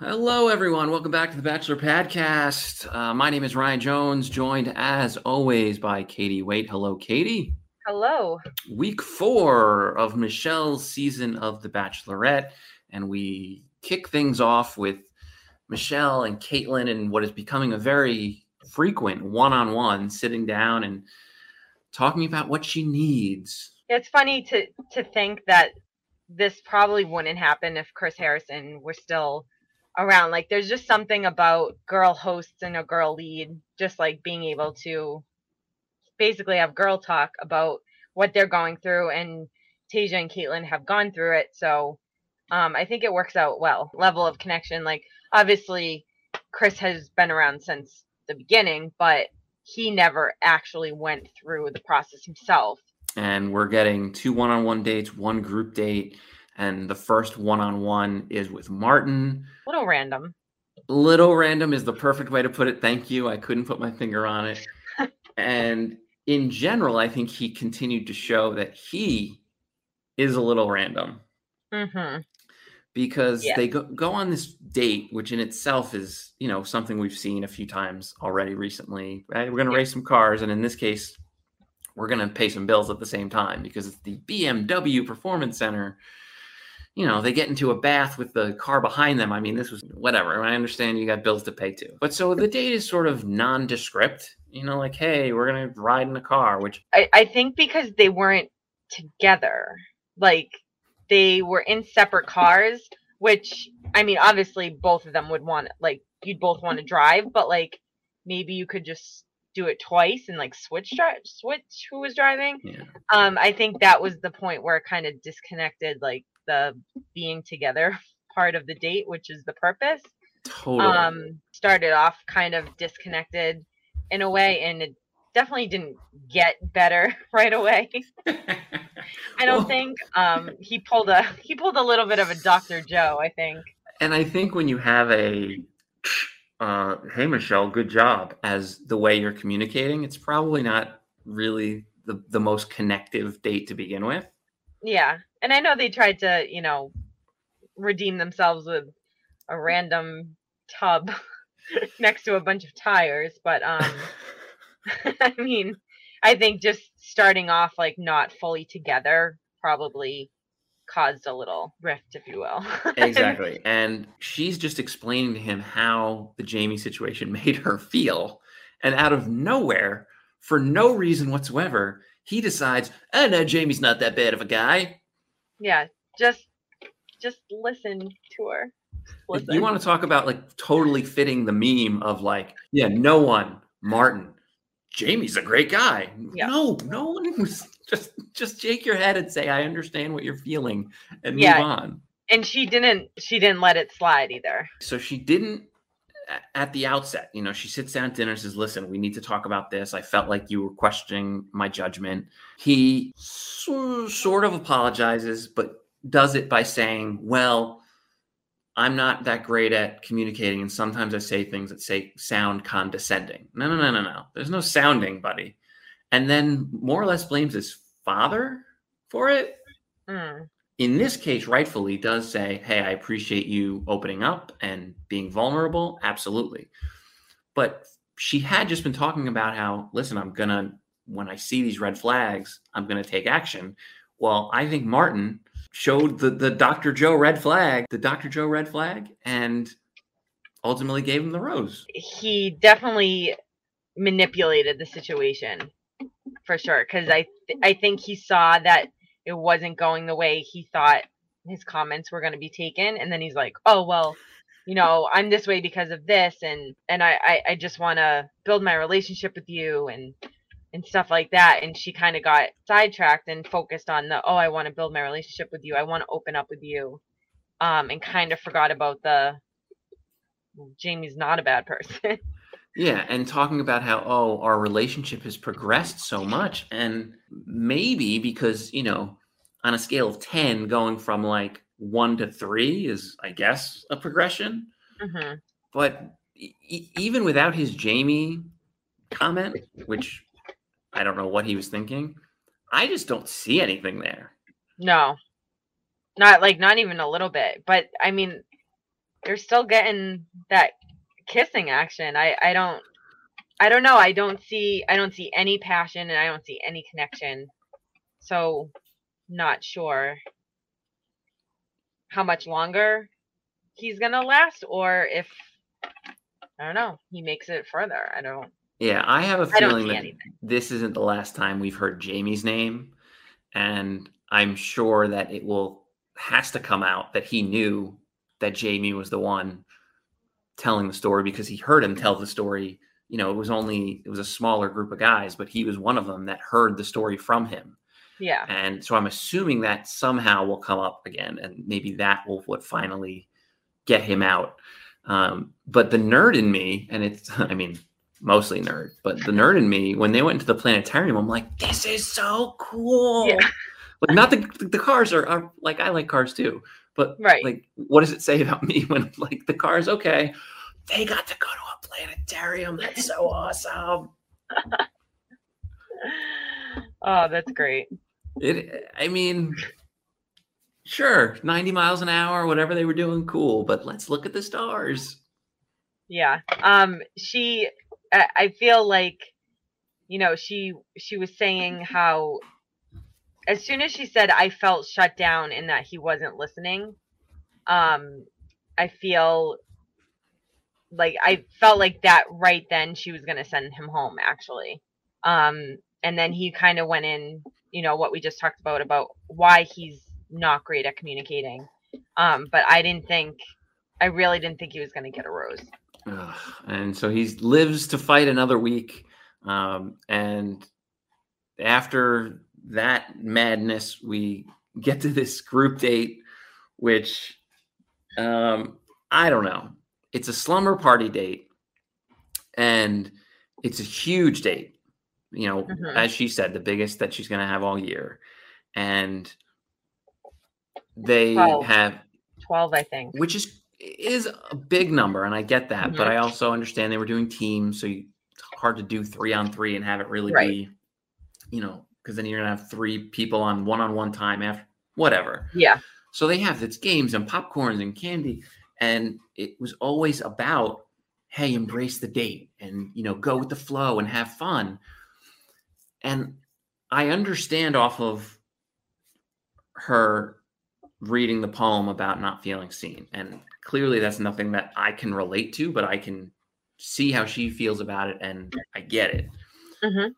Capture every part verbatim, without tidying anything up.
Hello, everyone. Welcome back to The Bachelor Podcast. Uh, my name is Ryan Jones, joined as always by Katie Waite. Hello, Katie. Hello. Week four of Michelle's season of The Bachelorette, and we kick things off with Michelle and Caitlin and what is becoming a very frequent one-on-one, sitting down and talking about what she needs. It's funny to to think that this probably wouldn't happen if Chris Harrison were still around. Like, there's just something about girl hosts and a girl lead, just like being able to basically have girl talk about what they're going through, and Tasia and Caitlin have gone through it. So um, I think it works out well. Level of connection. Like, obviously Chris has been around since the beginning, but he never actually went through the process himself. And we're getting two one-on-one dates, one group date. And the first one-on-one is with Martin. Little random. Little random is the perfect way to put it. Thank you. I couldn't put my finger on it. And in general, I think he continued to show that he is a little random. Mm-hmm. Because yeah. they go, go on this date, which in itself is, you know, something we've seen a few times already recently. Right? We're going to yeah. race some cars. And in this case, we're going to pay some bills at the same time because it's the B M W Performance Center. You know, they get into a bath with the car behind them. I mean, this was whatever. I understand you got bills to pay too. But so the date is sort of nondescript, you know, like, hey, we're going to ride in a car, which. I, I think because they weren't together, like they were in separate cars, which, I mean, obviously both of them would want, like, you'd both want to drive, but like maybe you could just do it twice and like switch, dri- switch who was driving. Yeah. Um, I think that was the point where it kind of disconnected, like, the being together part of the date, which is the purpose. Totally. Um, started off kind of disconnected in a way, and it definitely didn't get better right away. I don't well, think um, he pulled a he pulled a little bit of a Doctor Joe, I think. And I think when you have a uh, hey Michelle, good job as the way you're communicating, it's probably not really the the most connective date to begin with. Yeah. And I know they tried to, you know, redeem themselves with a random tub next to a bunch of tires. But, um, I mean, I think just starting off, like, not fully together probably caused a little rift, if you will. Exactly. And she's just explaining to him how the Jamie situation made her feel. And out of nowhere, for no reason whatsoever, he decides, oh, no, Jamie's not that bad of a guy. Yeah, just just listen to her. Listen. You want to talk about, like, totally fitting the meme of, like, yeah, no one, Martin, Jamie's a great guy. Yeah. No, no one was just just shake your head and say, I understand what you're feeling and yeah. move on. And she didn't she didn't let it slide either. So she didn't. At the outset, you know, she sits down at dinner and says, listen, we need to talk about this. I felt like you were questioning my judgment. He so, sort of apologizes, but does it by saying, well, I'm not that great at communicating. And sometimes I say things that say sound condescending. No, no, no, no, no. There's no sounding, buddy. And then more or less blames his father for it. Mm. In this case, rightfully does say, hey, I appreciate you opening up and being vulnerable. Absolutely. But she had just been talking about how, listen, I'm going to, when I see these red flags, I'm going to take action. Well, I think Martin showed the, the Doctor Joe red flag, the Doctor Joe red flag, and ultimately gave him the rose. He definitely manipulated the situation for sure. Cause I, th- I think he saw that it wasn't going the way he thought his comments were going to be taken. And then he's like, oh, well, you know, I'm this way because of this. And, and I, I, I just want to build my relationship with you and, and stuff like that. And she kind of got sidetracked and focused on the, oh, I want to build my relationship with you. I want to open up with you. Um, and kind of forgot about the, Jamie's not a bad person. Yeah. And talking about how, oh, our relationship has progressed so much. And maybe because, you know, on a scale of ten, going from like one to three is, I guess, a progression. Mm-hmm. But e- even without his Jamie comment, which I don't know what he was thinking, I just don't see anything there. No, not like, not even a little bit. But I mean, they're still getting that kissing action. I, I don't, I don't know. I don't see, I don't see any passion and I don't see any connection. So not sure how much longer he's going to last or if, I don't know, he makes it further. I don't. Yeah. I have a feeling that anything. This isn't the last time we've heard Jamie's name. And I'm sure that it will, has to come out that he knew that Jamie was the one telling the story because he heard him tell the story. You know, it was only, it was a smaller group of guys, but he was one of them that heard the story from him. Yeah. And so I'm assuming that somehow will come up again and maybe that will would finally get him out. Um, but the nerd in me, and it's, I mean, mostly nerd, but the nerd in me, when they went into the planetarium, I'm like, this is so cool. Yeah. Like not the, the cars are, are like, I like cars too. But right. Like, what does it say about me when like the car's okay? They got to go to a planetarium. That's so awesome. Oh, that's great. It. I mean, sure, ninety miles an hour, whatever they were doing, cool. But let's look at the stars. Yeah. Um. She. I feel like, you know, she she was saying how, as soon as she said, I felt shut down in that he wasn't listening. Um, I feel like I felt like that right then she was going to send him home, actually. Um, and then he kind of went in, you know, what we just talked about, about why he's not great at communicating. Um, but I didn't think, I really didn't think he was going to get a rose. Ugh. And so he lives to fight another week. Um, and after that madness, we get to this group date, which um, I don't know. It's a slumber party date, and it's a huge date. You know, mm-hmm. As she said, the biggest that she's going to have all year. And they twelve. Have twelve, I think, which is is a big number, and I get that. Mm-hmm. But I also understand they were doing teams, so you, it's hard to do three on three and have it really right. be, you know. Because then you're going to have three people on one-on-one time after whatever. Yeah. So they have its games and popcorns and candy. And it was always about, hey, embrace the date and, you know, go with the flow and have fun. And I understand off of her reading the poem about not feeling seen. And clearly that's nothing that I can relate to, but I can see how she feels about it. And I get it. Mm-hmm.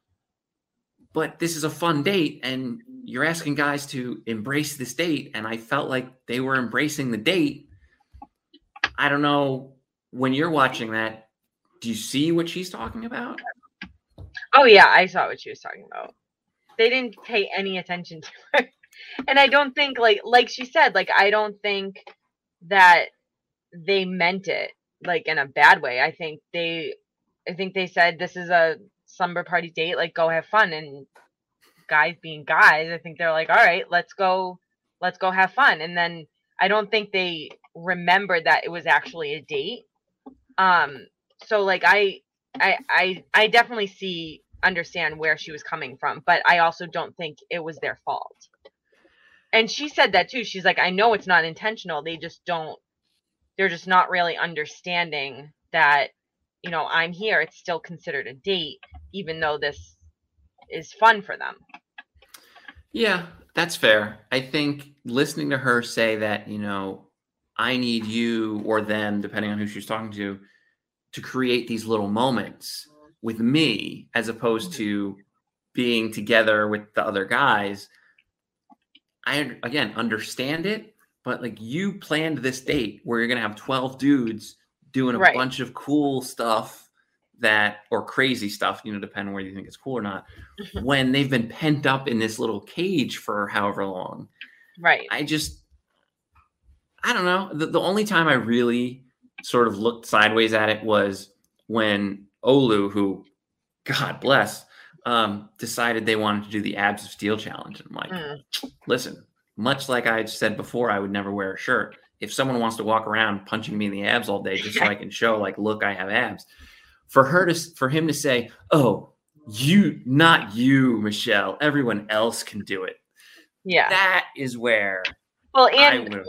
But this is a fun date and you're asking guys to embrace this date. And I felt like they were embracing the date. I don't know, when you're watching that, do you see what she's talking about? Oh yeah. I saw what she was talking about. They didn't pay any attention to her. And I don't think like, like she said, like, I don't think that they meant it like in a bad way. I think they, I think they said, this is a slumber party date, like go have fun, and guys being guys, I think they're like, all right, let's go let's go have fun. And then I don't think they remembered that it was actually a date. Um so like I I I I definitely see understand where she was coming from, but I also don't think it was their fault. And she said that too. She's like, I know it's not intentional. They just don't they're just not really understanding that, you know, I'm here. It's still considered a date, even though this is fun for them. Yeah, that's fair. I think listening to her say that, you know, I need you or them, depending on who she's talking to, to create these little moments with me, as opposed to being together with the other guys. I, again, understand it, but like, you planned this date where you're going to have twelve dudes doing a right. bunch of cool stuff that, or crazy stuff, you know, depending on whether you think it's cool or not, when they've been pent up in this little cage for however long. Right. I just, I don't know. The, the only time I really sort of looked sideways at it was when Olu, who, God bless, um, decided they wanted to do the abs of steel challenge. And I'm like, mm. listen, much like I had said before, I would never wear a shirt. If someone wants to walk around punching me in the abs all day, just so I can show, like, look, I have abs. For her to, for him to say, oh, you, not you, Michelle, everyone else can do it. Yeah. That is where. Well, and, I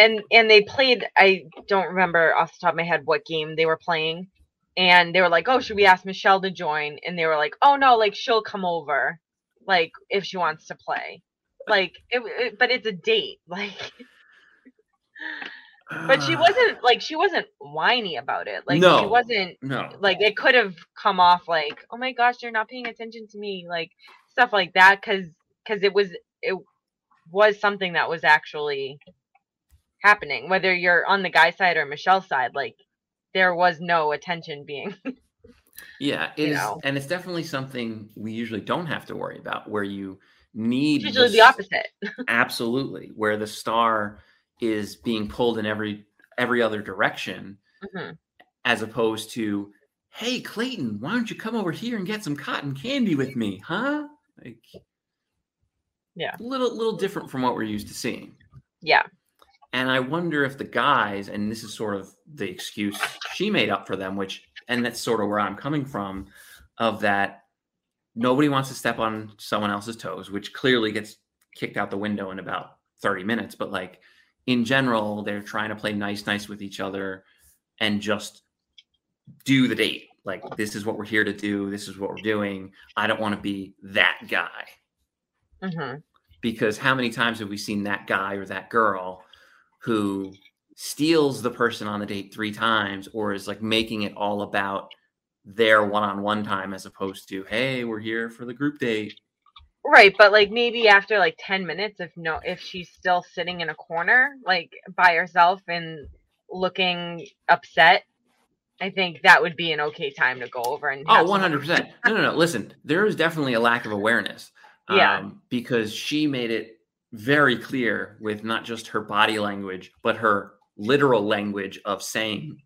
and, and they played, I don't remember off the top of my head what game they were playing. And they were like, oh, should we ask Michelle to join? And they were like, oh no, like, she'll come over, like, if she wants to play. Like, it, it, but it's a date. Like, but she wasn't like, she wasn't whiny about it. Like, no, she wasn't no. like, it could have come off like, oh my gosh, you're not paying attention to me. Like, stuff like that. Cause, cause it was, it was something that was actually happening, whether you're on the guy's side or Michelle's side, like, there was no attention being. yeah. It is, know. And it's definitely something we usually don't have to worry about, where you need. It's usually this, the opposite. Absolutely. Where the star is being pulled in every every other direction, mm-hmm. as opposed to, hey, Clayton, why don't you come over here and get some cotton candy with me, huh? Like, yeah, a little little different from what we're used to seeing. Yeah. And I wonder if the guys, and this is sort of the excuse she made up for them, which, and that's sort of where I'm coming from, of that nobody wants to step on someone else's toes, which clearly gets kicked out the window in about thirty minutes, but like, in general, they're trying to play nice, nice with each other and just do the date. Like, this is what we're here to do. This is what we're doing. I don't want to be that guy. Mm-hmm. Because how many times have we seen that guy or that girl who steals the person on the date three times, or is like making it all about their one-on-one time as opposed to, hey, we're here for the group date. Right, but like, maybe after like ten minutes, if no, if she's still sitting in a corner, like, by herself and looking upset, I think that would be an okay time to go over and. Oh, one hundred percent. No, no, no. Listen, there is definitely a lack of awareness. Um, yeah. Because she made it very clear with not just her body language, but her literal language of saying,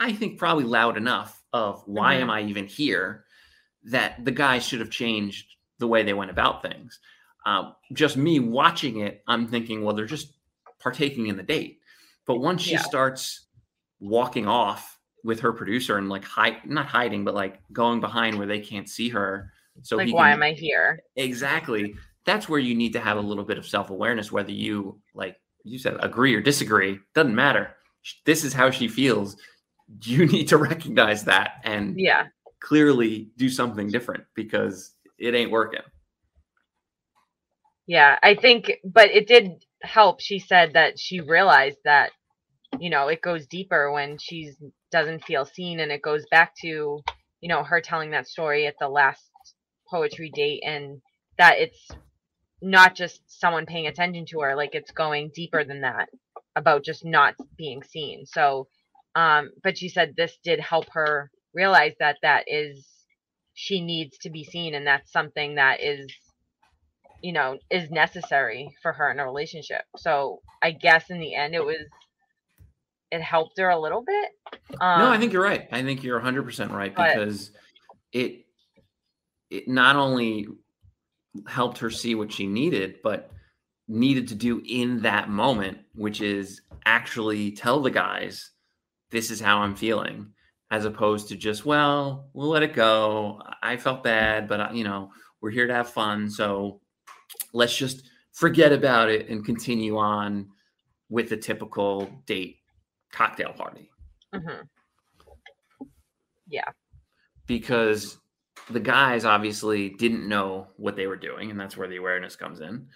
I think probably loud enough of, why mm-hmm. am I even here? That the guy should have changed the way they went about things. Um, just me watching it, I'm thinking, well, they're just partaking in the date. But once she yeah. starts walking off with her producer and like hide, not hiding, but like going behind where they can't see her. So like, he why can, am I here? Exactly. That's where you need to have a little bit of self-awareness, whether you, like you said, agree or disagree, doesn't matter. This is how she feels. You need to recognize that and yeah. clearly do something different, because it ain't working. Yeah, I think, but it did help. She said that she realized that, you know, it goes deeper when she doesn't feel seen, and it goes back to, you know, her telling that story at the last poetry date, and that it's not just someone paying attention to her, like, it's going deeper than that about just not being seen. So, um, but she said this did help her realize that that is, she needs to be seen, and that's something that is, you know, is necessary for her in a relationship. So I guess in the end, it was, it helped her a little bit. Um, no, I think you're right. I think you're one hundred percent right, but, because it, it not only helped her see what she needed, but needed to do in that moment, which is actually tell the guys, this is how I'm feeling. As opposed to just, well, we'll let it go. I felt bad, but, you know, we're here to have fun. So let's just forget about it and continue on with the typical date cocktail party. Mm-hmm. Yeah. Because the guys obviously didn't know what they were doing, and that's where the awareness comes in.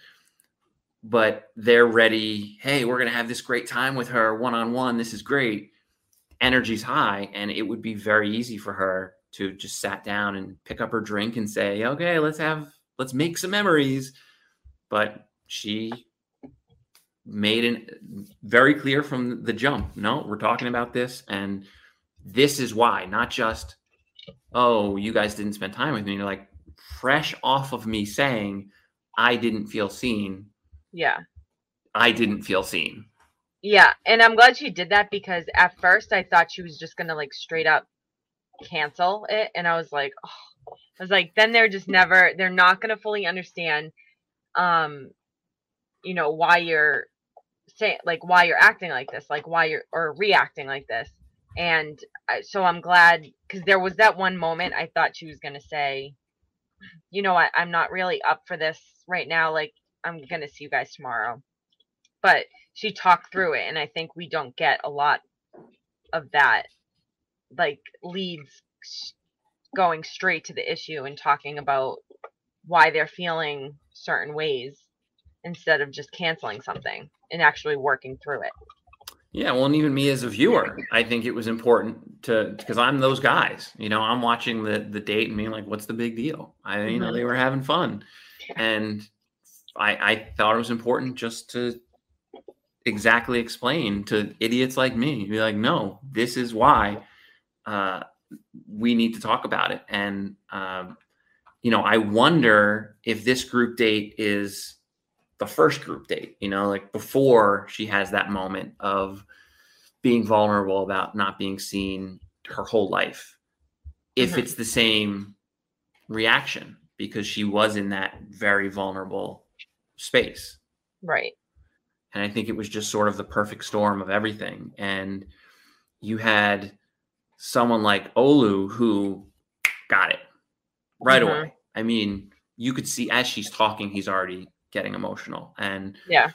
But they're ready. Hey, we're going to have this great time with her one-on-one. This is great. Energy's high. And it would be very easy for her to just sat down and pick up her drink and say, okay, let's have, let's make some memories. But she made it very clear from the jump. No, we're talking about this. And this is why, not just, oh, you guys didn't spend time with me. You're like fresh off of me saying, I didn't feel seen. Yeah. I didn't feel seen. Yeah. And I'm glad she did that, because at first I thought she was just going to like straight up cancel it. And I was like, oh, I was like, then they're just never, they're not going to fully understand, um, you know, why you're saying, like, why you're acting like this, like why you're, or reacting like this. And I, so I'm glad, because there was that one moment I thought she was going to say, you know what, I'm not really up for this right now. Like, I'm going to see you guys tomorrow. But she talked through it. And I think we don't get a lot of that, like leads going straight to the issue and talking about why they're feeling certain ways instead of just canceling something and actually working through it. Yeah. Well, and even me as a viewer, I think it was important to, because I'm those guys, you know, I'm watching the the date and being like, what's the big deal? I, you know, they were having fun. And I, I thought it was important just to exactly explain to idiots like me, be like, no, this is why uh, we need to talk about it. And, um, you know, I wonder if this group date is the first group date, you know, like before she has that moment of being vulnerable about not being seen her whole life, if mm-hmm. it's the same reaction, because she was in that very vulnerable space. Right. And I think it was just sort of the perfect storm of everything. And you had someone like Olu who got it right mm-hmm. away. I mean, you could see as she's talking, he's already getting emotional. And, yeah,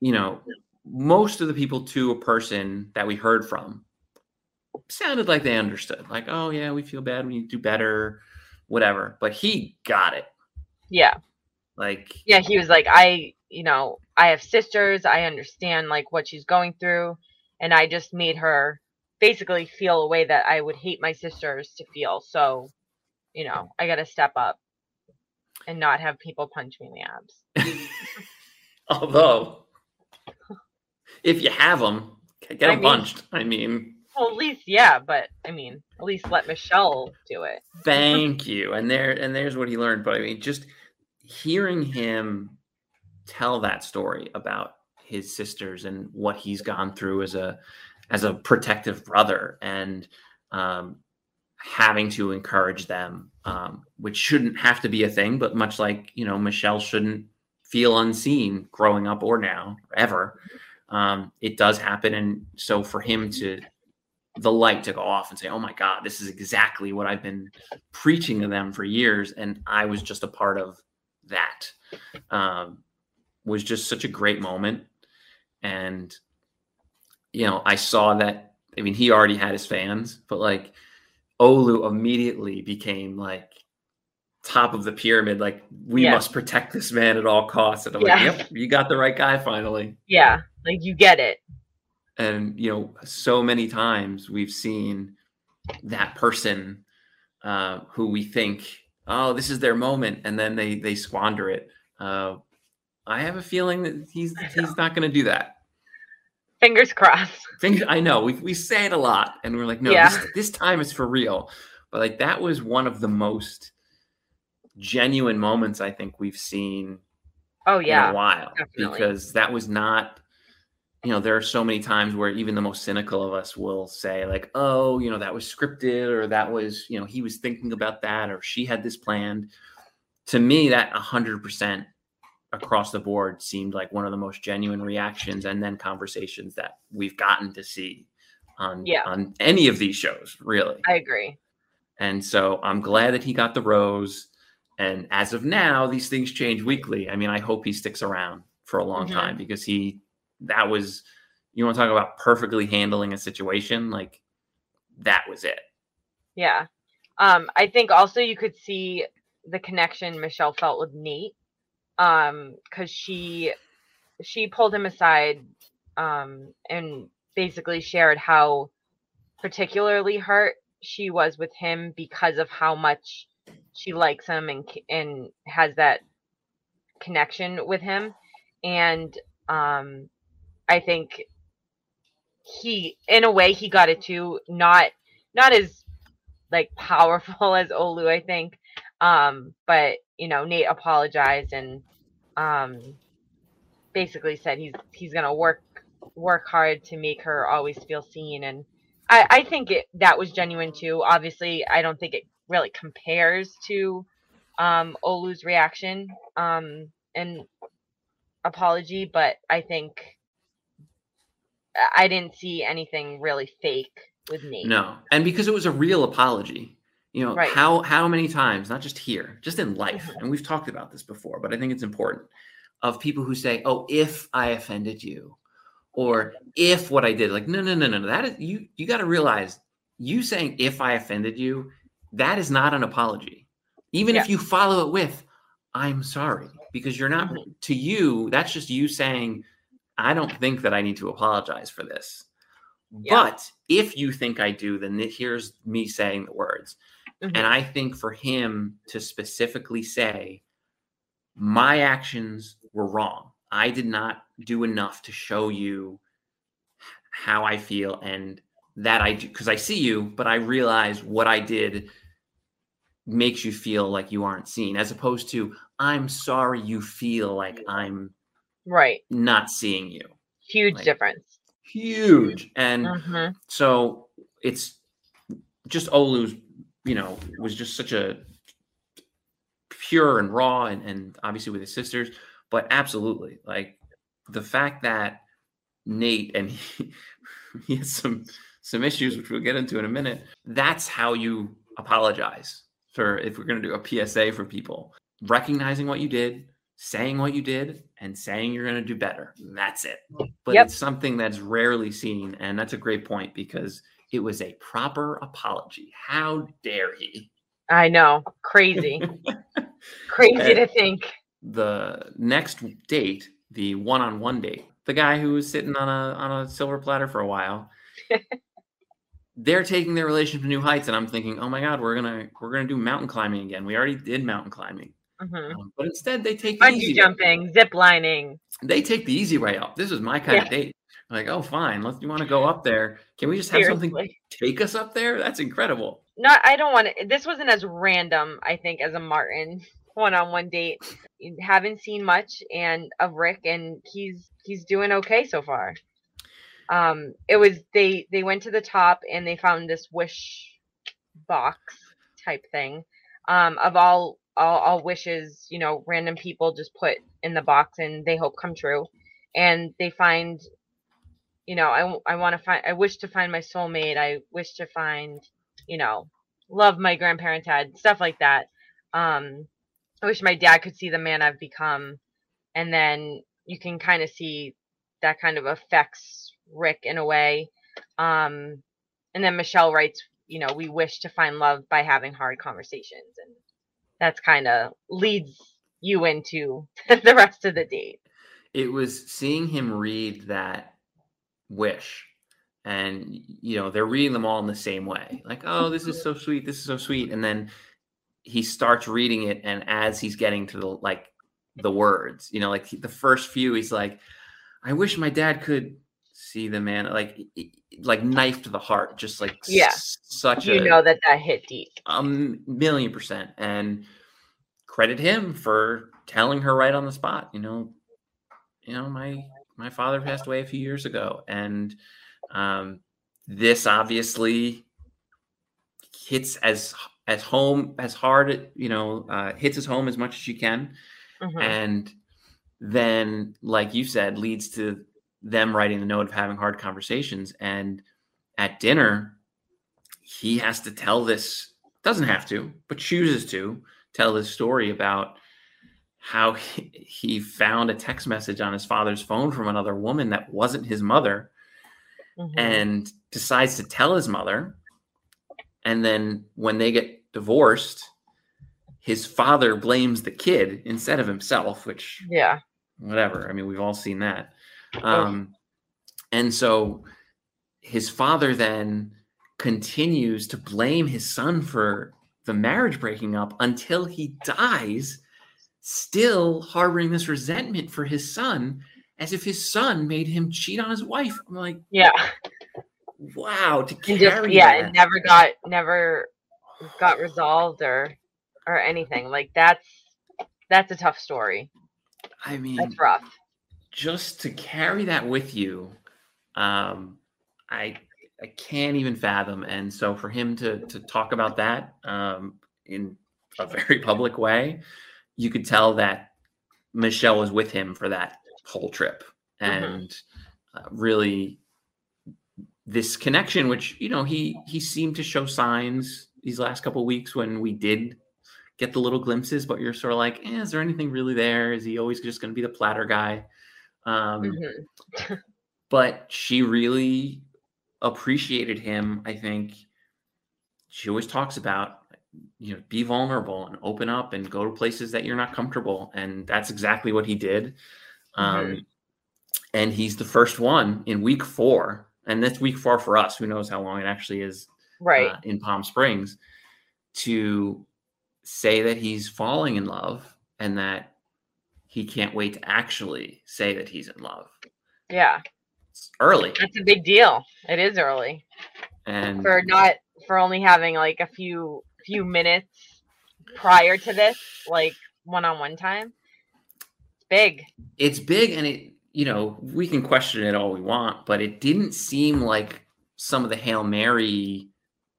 you know, most of the people to a person that we heard from sounded like they understood. Like, oh, yeah, we feel bad. We need to do better, whatever. But he got it. Yeah. Like, yeah, he was like, I, you know, I have sisters. I understand like what she's going through. And I just made her basically feel a way that I would hate my sisters to feel. So, you know, I got to step up and not have people punch me in the abs. Although, if you have them, get them I mean, punched. I mean. Well, at least, yeah. But I mean, at least let Michelle do it. Thank you. And there, and there's what he learned. But I mean, just hearing him tell that story about his sisters and what he's gone through as a as a protective brother, and um, having to encourage them, um, which shouldn't have to be a thing, but much like, you know, Michelle shouldn't feel unseen growing up or now, ever. Um, it does happen. And so for him to, the light to go off and say, oh my God, this is exactly what I've been preaching to them for years. And I was just a part of that um, was just such a great moment. And, you know, I saw that, I mean, he already had his fans, but like Olu immediately became like top of the pyramid. Like, we yeah. must protect this man at all costs. And I'm yeah. like, yep, you got the right guy finally. Yeah. Like, you get it. And, you know, so many times we've seen that person uh, who we think, oh, this is their moment, and then they they squander it. Uh, I have a feeling that he's he's not going to do that. Fingers crossed. Fingers, I know. We we say it a lot, and we're like, no, yeah. this, this time is for real. But, like, that was one of the most genuine moments I think we've seen oh, yeah, in a while. Definitely. Because that was not, you know, there are so many times where even the most cynical of us will say, like, oh, you know, that was scripted, or that was, you know, he was thinking about that, or she had this planned. To me, that one hundred percent across the board seemed like one of the most genuine reactions and then conversations that we've gotten to see on, yeah. on any of these shows, really. I agree. And so I'm glad that he got the rose. And as of now, these things change weekly. I mean, I hope he sticks around for a long mm-hmm. time, because he... that was, you want to talk about perfectly handling a situation, like that was it. Yeah. Um, I think also you could see the connection Michelle felt with Nate, because um, she she pulled him aside um, and basically shared how particularly hurt she was with him because of how much she likes him and and has that connection with him. And um, I think he, in a way, he got it too. Not not as like powerful as Olu, I think. Um, but you know, Nate apologized and um, basically said he's he's gonna work work hard to make her always feel seen. And I, I think it that was genuine too. Obviously, I don't think it really compares to um, Olu's reaction um, and apology, but I think I didn't see anything really fake with Nate. No, and because it was a real apology. You know, right. how how many times, not just here, just in life, mm-hmm. and we've talked about this before, but I think it's important, of people who say, oh, if I offended you, or if what I did, like, no, no, no, no, that is, you, you got to realize, you saying, if I offended you, that is not an apology. Even yeah. if you follow it with, I'm sorry, because you're not, mm-hmm. to you, that's just you saying, I don't think that I need to apologize for this. Yeah. But if you think I do, then here's me saying the words. Mm-hmm. And I think for him to specifically say, my actions were wrong. I did not do enough to show you how I feel and that I do, because I see you, but I realize what I did makes you feel like you aren't seen, as opposed to, I'm sorry you feel like I'm right not seeing you. Huge like, difference. Huge. And mm-hmm. so it's just Olu's, you know, was just such a pure and raw and, and obviously with his sisters, but absolutely. Like the fact that Nate and he, he has some, some issues, which we'll get into in a minute. That's how you apologize for, if we're going to do a P S A for people, recognizing what you did, saying what you did and saying you're going to do better. That's it. But yep. it's something that's rarely seen. And that's a great point because it was a proper apology. How dare he? I know. Crazy. Crazy and to think. The next date, the one-on-one date, the guy who was sitting on a on a silver platter for a while, they're taking their relationship to new heights. And I'm thinking, oh my God, we're gonna we're gonna do mountain climbing again. We already did mountain climbing. Mm-hmm. Um, but instead they take bungee the easy jumping, way. Zip lining. They take the easy way up. This is my kind yeah. of date. Like, oh, fine. Let's, you want to go up there? Can we just have Seriously. something take us up there? That's incredible. No, I don't want to. This wasn't as random, I think, as a Martin one-on-one date. Haven't seen much and of Rick, and he's he's doing okay so far. Um, it was they they went to the top and they found this wish box type thing um, of all, all all wishes. You know, random people just put in the box and they hope come true, and they find. You know, I, I want to find, I wish to find my soulmate. I wish to find, you know, love my grandparents had, stuff like that. Um, I wish my dad could see the man I've become. And then you can kind of see that kind of affects Rick in a way. Um, and then Michelle writes, you know, we wish to find love by having hard conversations. And that's kind of leads you into the rest of the date. It was seeing him read that wish, and you know they're reading them all in the same way, like, oh, this is so sweet, this is so sweet, and then he starts reading it, and as he's getting to the like the words, you know, like the first few, he's like, I wish my dad could see the man, like like knife to the heart, just like yeah s- such you a you know that that hit deep a million percent. And credit him for telling her right on the spot, you know you know my My father passed away a few years ago, and um, this obviously hits as as home as hard, you know, uh, hits as home as much as you can, mm-hmm. and then, like you said, leads to them writing the note of having hard conversations. And at dinner, he has to tell this; doesn't have to, but chooses to tell this story about how he, he found a text message on his father's phone from another woman that wasn't his mother, mm-hmm. and decides to tell his mother. And then when they get divorced, his father blames the kid instead of himself, which, yeah, whatever. I mean, we've all seen that. Um, and so his father then continues to blame his son for the marriage breaking up until he dies, still harboring this resentment for his son, as if his son made him cheat on his wife. I'm like, yeah, wow, to carry just, yeah, that. It never got never got resolved or or anything. Like that's that's a tough story. I mean, that's rough. Just to carry that with you, um, I I can't even fathom. And so for him to to talk about that um, in a very public way, you could tell that Michelle was with him for that whole trip, and mm-hmm. uh, really this connection, which, you know, he he seemed to show signs these last couple of weeks when we did get the little glimpses, but you're sort of like, eh, is there anything really there? Is he always just going to be the platter guy? Um, mm-hmm. But she really appreciated him. I think she always talks about, you know, be vulnerable and open up and go to places that you're not comfortable. And that's exactly what he did. Um, mm-hmm. And he's the first one in week four, and that's week four for us. Who knows how long it actually is, right, uh, in Palm Springs, to say that he's falling in love and that he can't wait to actually say that he's in love. Yeah. It's early. That's a big deal. It is early. And for not, for only having like a few, few minutes prior to this, like one-on-one time. Big. It's big, and it, you know, we can question it all we want, but it didn't seem like some of the Hail Mary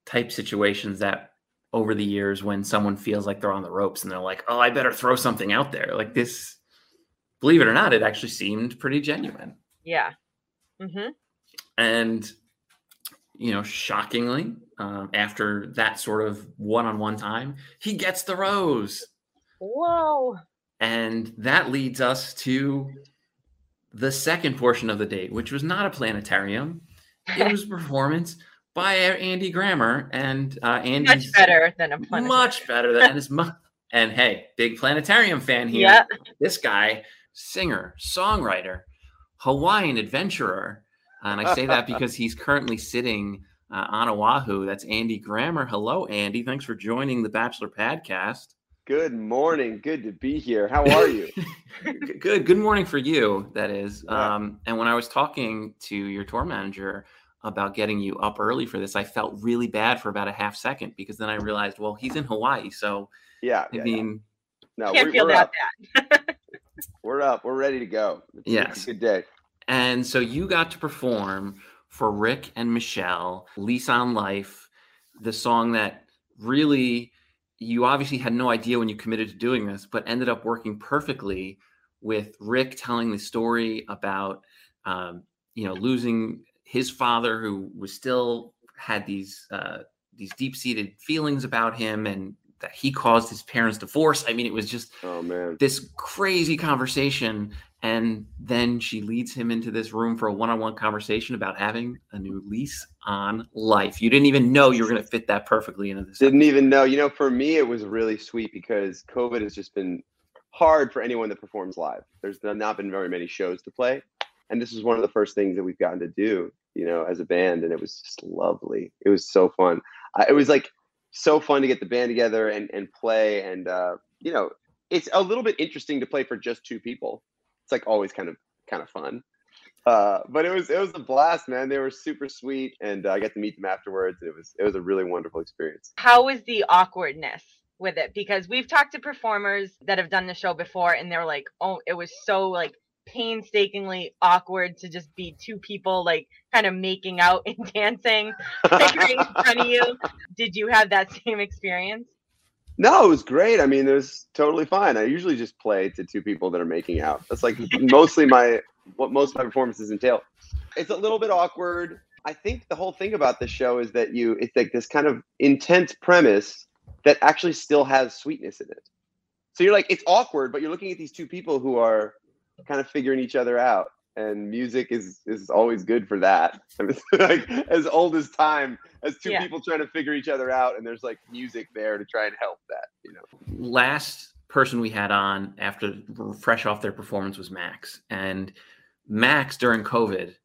type situations that over the years when someone feels like they're on the ropes and they're like, oh, I better throw something out there. Like this, believe it or not, it actually seemed pretty genuine. Yeah. Mm-hmm. And, you know, shockingly, um, after that sort of one-on-one time, he gets the rose. Whoa. And that leads us to the second portion of the date, which was not a planetarium. It was a performance by Andy Grammer. And uh, Andy's much better than a planetarium. Much better than his mom. And hey, big planetarium fan here. Yep. This guy, singer, songwriter, Hawaiian adventurer. And I say that because he's currently sitting uh, on Oahu. That's Andy Grammer. Hello, Andy. Thanks for joining the Bachelor Podcast. Good morning. Good to be here. How are you? Good. Good morning for you, that is. Yeah. Um, and when I was talking to your tour manager about getting you up early for this, I felt really bad for about a half second, because then I realized, well, he's in Hawaii. So, yeah, yeah I mean, yeah. No, can't we're, feel we're that bad. We're up. We're ready to go. It's, yes. It's a good day. And so you got to perform for Rick and Michelle, Lease on Life, the song that really... you obviously had no idea when you committed to doing this, but ended up working perfectly with Rick telling the story about, um, you know, losing his father, who was still had these, uh, these deep-seated feelings about him, and that he caused his parents' divorce. I mean, it was just oh, man. This crazy conversation. And then she leads him into this room for a one-on-one conversation about having a new lease on life. You didn't even know you were going to fit that perfectly into this. Didn't episode. Even know. You know, for me, it was really sweet because COVID has just been hard for anyone that performs live. There's not been very many shows to play. And this is one of the first things that we've gotten to do, you know, as a band. And it was just lovely. It was so fun. Uh, it was like so fun to get the band together and, and play. And, uh, you know, it's a little bit interesting to play for just two people. Like always kind of kind of fun, uh but it was it was a blast, man. They were super sweet, and uh, I got to meet them afterwards. It was it was a really wonderful experience. How was the awkwardness with it? Because we've talked to performers that have done the show before, and they're like, oh, it was so like painstakingly awkward to just be two people like kind of making out and dancing like, right in front of you. Did you have that same experience? No, it was great. I mean, it was totally fine. I usually just play to two people that are making out. That's like mostly my what most of my performances entail. It's a little bit awkward. I think the whole thing about this show is that you it's like this kind of intense premise that actually still has sweetness in it. So you're like, it's awkward, but you're looking at these two people who are kind of figuring each other out. and music is is always good for that. I mean, like as old as time, as two yeah. people trying to figure each other out, and there's like music there to try and help that, you know. Last person we had on after fresh off their performance was Max, and Max during COVID,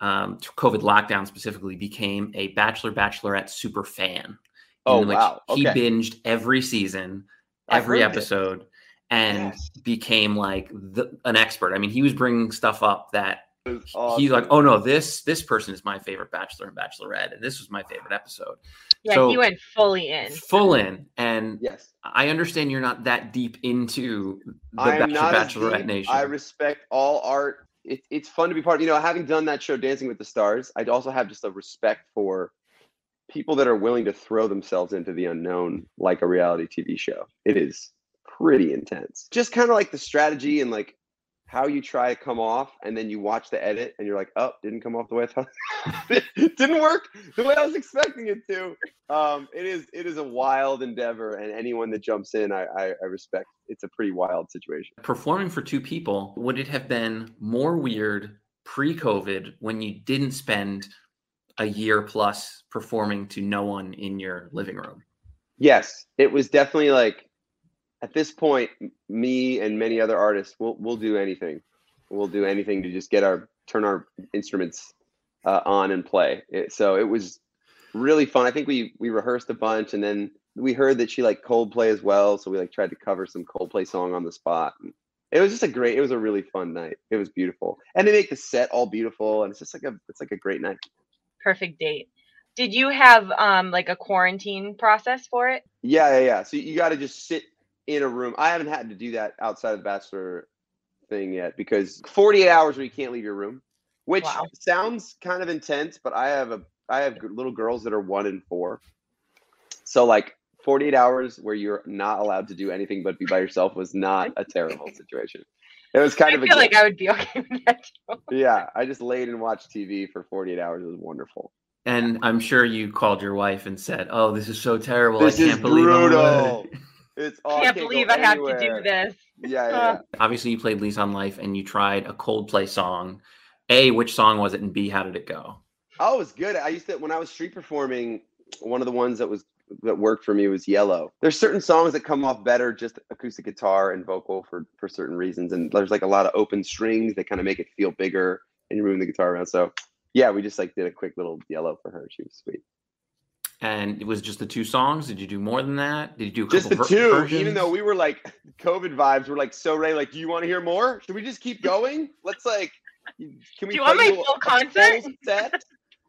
um, COVID lockdown specifically, became a Bachelor Bachelorette super fan. Oh, like, wow. Okay. He binged every season, every episode. It. And yes. became like the, an expert. I mean, he was bringing stuff up that awesome. He's like, oh no, this this person is my favorite Bachelor and Bachelorette, and this was my favorite episode. Yeah, so, he went fully in. Full in. And yes. I understand you're not that deep into the I Bachelor not Bachelorette deep. Nation. I respect all art. It, it's fun to be part of. You know, having done that show, Dancing with the Stars, I also have just a respect for people that are willing to throw themselves into the unknown like a reality T V show. It is pretty intense. Just kind of like the strategy and like how you try to come off, and then you watch the edit and you're like, oh, didn't come off the way I thought. It didn't work the way I was expecting it to. Um, it is it is a wild endeavor, and anyone that jumps in, I, I, I respect. It's a pretty wild situation. Performing for two people, would it have been more weird pre-COVID when you didn't spend a year plus performing to no one in your living room? Yes, it was definitely like, at this point, me and many other artists, we'll we'll do anything. We'll do anything to just get our turn our instruments uh, on and play. It, so it was really fun. I think we we rehearsed a bunch, and then we heard that she liked Coldplay as well. So we like tried to cover some Coldplay song on the spot. And it was just a great. It was a really fun night. It was beautiful, and they make the set all beautiful, and it's just like a it's like a great night. Perfect date. Did you have um like a quarantine process for it? Yeah, yeah, yeah. So you got to just sit in a room. I haven't had to do that outside of the Bachelor thing yet, because forty-eight hours where you can't leave your room, which wow. sounds kind of intense, but I have a I have little girls that are one and four. So like forty-eight hours where you're not allowed to do anything but be by yourself was not a terrible situation. It was kind I of I feel a like I would be okay with that too. Yeah, I just laid and watched T V for forty-eight hours. It was wonderful. And I'm sure you called your wife and said, "Oh, this is so terrible. This I can't is believe brutal. I'm It's all, can't, can't believe I anywhere. Have to do this." Yeah, yeah, yeah. Obviously, you played Lease on Life and you tried a Coldplay song. A, which song was it? And B, how did it go? Oh, it was good. I used to, when I was street performing, one of the ones that was that worked for me was Yellow. There's certain songs that come off better just acoustic guitar and vocal for, for certain reasons. And there's like a lot of open strings that kind of make it feel bigger and you're moving the guitar around. So yeah, we just like did a quick little Yellow for her. She was sweet. And it was just the two songs. Did you do more than that? Did you do a couple just the ver- two? Versions? Even though we were like COVID vibes, we're like so ready. Like, do you want to hear more? Should we just keep going? Let's like, can we? Do you want my full a, concert full set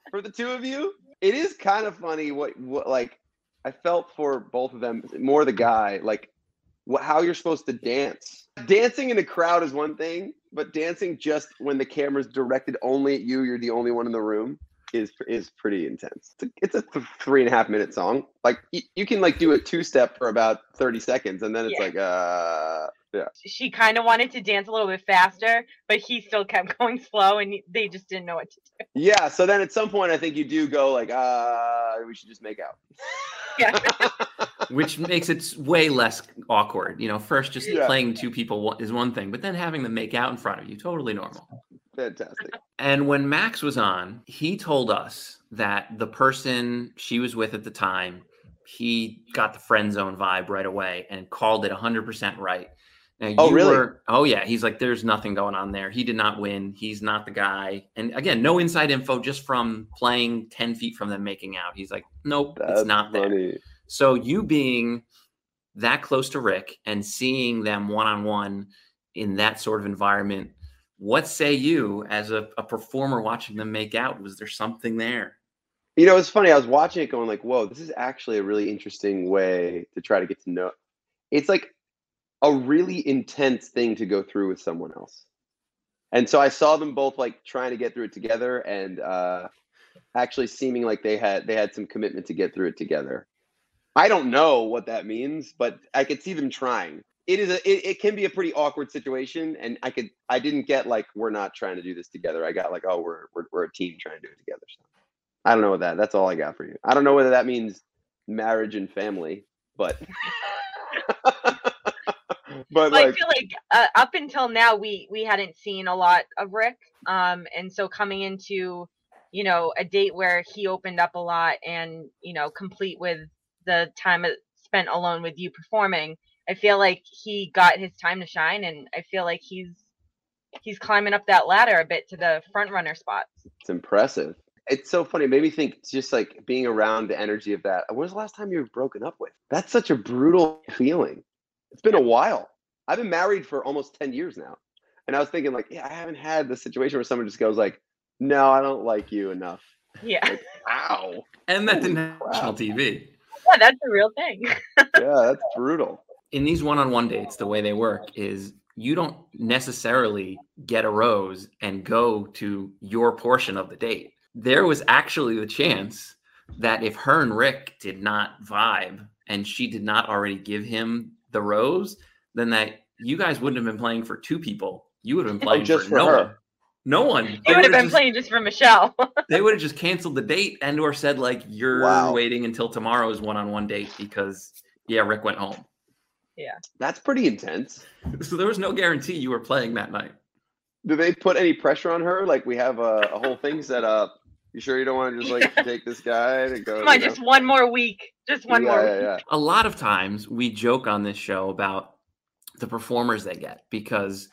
for the two of you? It is kind of funny what what like I felt for both of them. More the guy, like what, how you're supposed to dance. Dancing in a crowd is one thing, but dancing just when the camera's directed only at you, you're the only one in the room, is is pretty intense. It's a, it's a three and a half minute song. Like you, you can like do a two step for about thirty seconds, and then it's yeah. like uh yeah. She kind of wanted to dance a little bit faster, but he still kept going slow, and they just didn't know what to do. Yeah, so then at some point I think you do go like uh we should just make out. Yeah. Which makes it way less awkward. You know, first just yeah. playing two people is one thing, but then having them make out in front of you, totally normal. Fantastic. And when Max was on, he told us that the person she was with at the time, he got the friend zone vibe right away and called it one hundred percent right. Now, oh, really? Were, oh, yeah. He's like, there's nothing going on there. He did not win. He's not the guy. And again, no inside info, just from playing ten feet from them making out. He's like, nope, that's it's not funny. There. So you being that close to Rick and seeing them one-on-one in that sort of environment, what say you as a, a performer watching them make out? Was there something there? You know, it's funny. I was watching it going like, whoa, this is actually a really interesting way to try to get to know. It's like a really intense thing to go through with someone else. And so I saw them both like trying to get through it together, and uh, actually seeming like they had they had some commitment to get through it together. I don't know what that means, but I could see them trying. It is a. It, it can be a pretty awkward situation, and I could. I didn't get like we're not trying to do this together. I got like oh we're we're we're a team trying to do it together. So I don't know that. That's all I got for you. I don't know whether that means marriage and family, but But well, like, I feel like uh, up until now, we we hadn't seen a lot of Rick. Um, and so coming into, you know, a date where he opened up a lot and, you know, complete with the time spent alone with you performing, I feel like he got his time to shine. And I feel like he's he's climbing up that ladder a bit to the front runner spots. It's impressive. It's so funny. It made me think just like being around the energy of that. When was the last time you were broken up with? That's such a brutal feeling. It's been a while. I've been married for almost ten years now. And I was thinking like, yeah, I haven't had the situation where someone just goes like, no, I don't like you enough. Yeah. Like, ow. And that's in national T V. Yeah, that's a real thing. Yeah, that's brutal. In these one-on-one dates, the way they work is you don't necessarily get a rose and go to your portion of the date. There was actually the chance that if her and Rick did not vibe and she did not already give him the rose, then that you guys wouldn't have been playing for two people. You would have been playing oh, just for, for no her. one. No one. You would have been just, playing just for Michelle. They would have just canceled the date and or said like, you're wow. waiting until tomorrow's one-on-one date because yeah, Rick went home. Yeah. That's pretty intense. So there was no guarantee you were playing that night. Do they put any pressure on her? Like we have a, a whole thing set up. You sure you don't want to just like yeah. take this guy and go? Come on, you know? Just one more week. Just one yeah, more yeah, week. Yeah. A lot of times we joke on this show about the performers they get because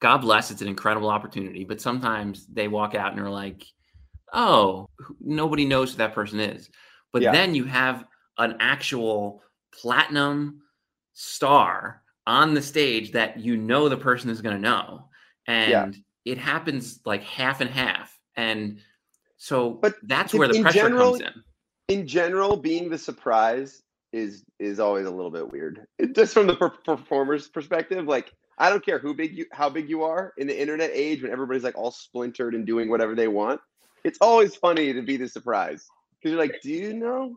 God bless, it's an incredible opportunity. But sometimes they walk out and are like, oh, nobody knows who that person is. But yeah. then you have an actual platinum star on the stage that you know the person is going to know. And yeah. it happens like half and half. And so but that's where the pressure general, comes in. In general, being the surprise is is always a little bit weird. It, just from the per- performer's perspective, like I don't care who big you, how big you are in the internet age when everybody's like all splintered and doing whatever they want. It's always funny to be the surprise because you're like, do you know?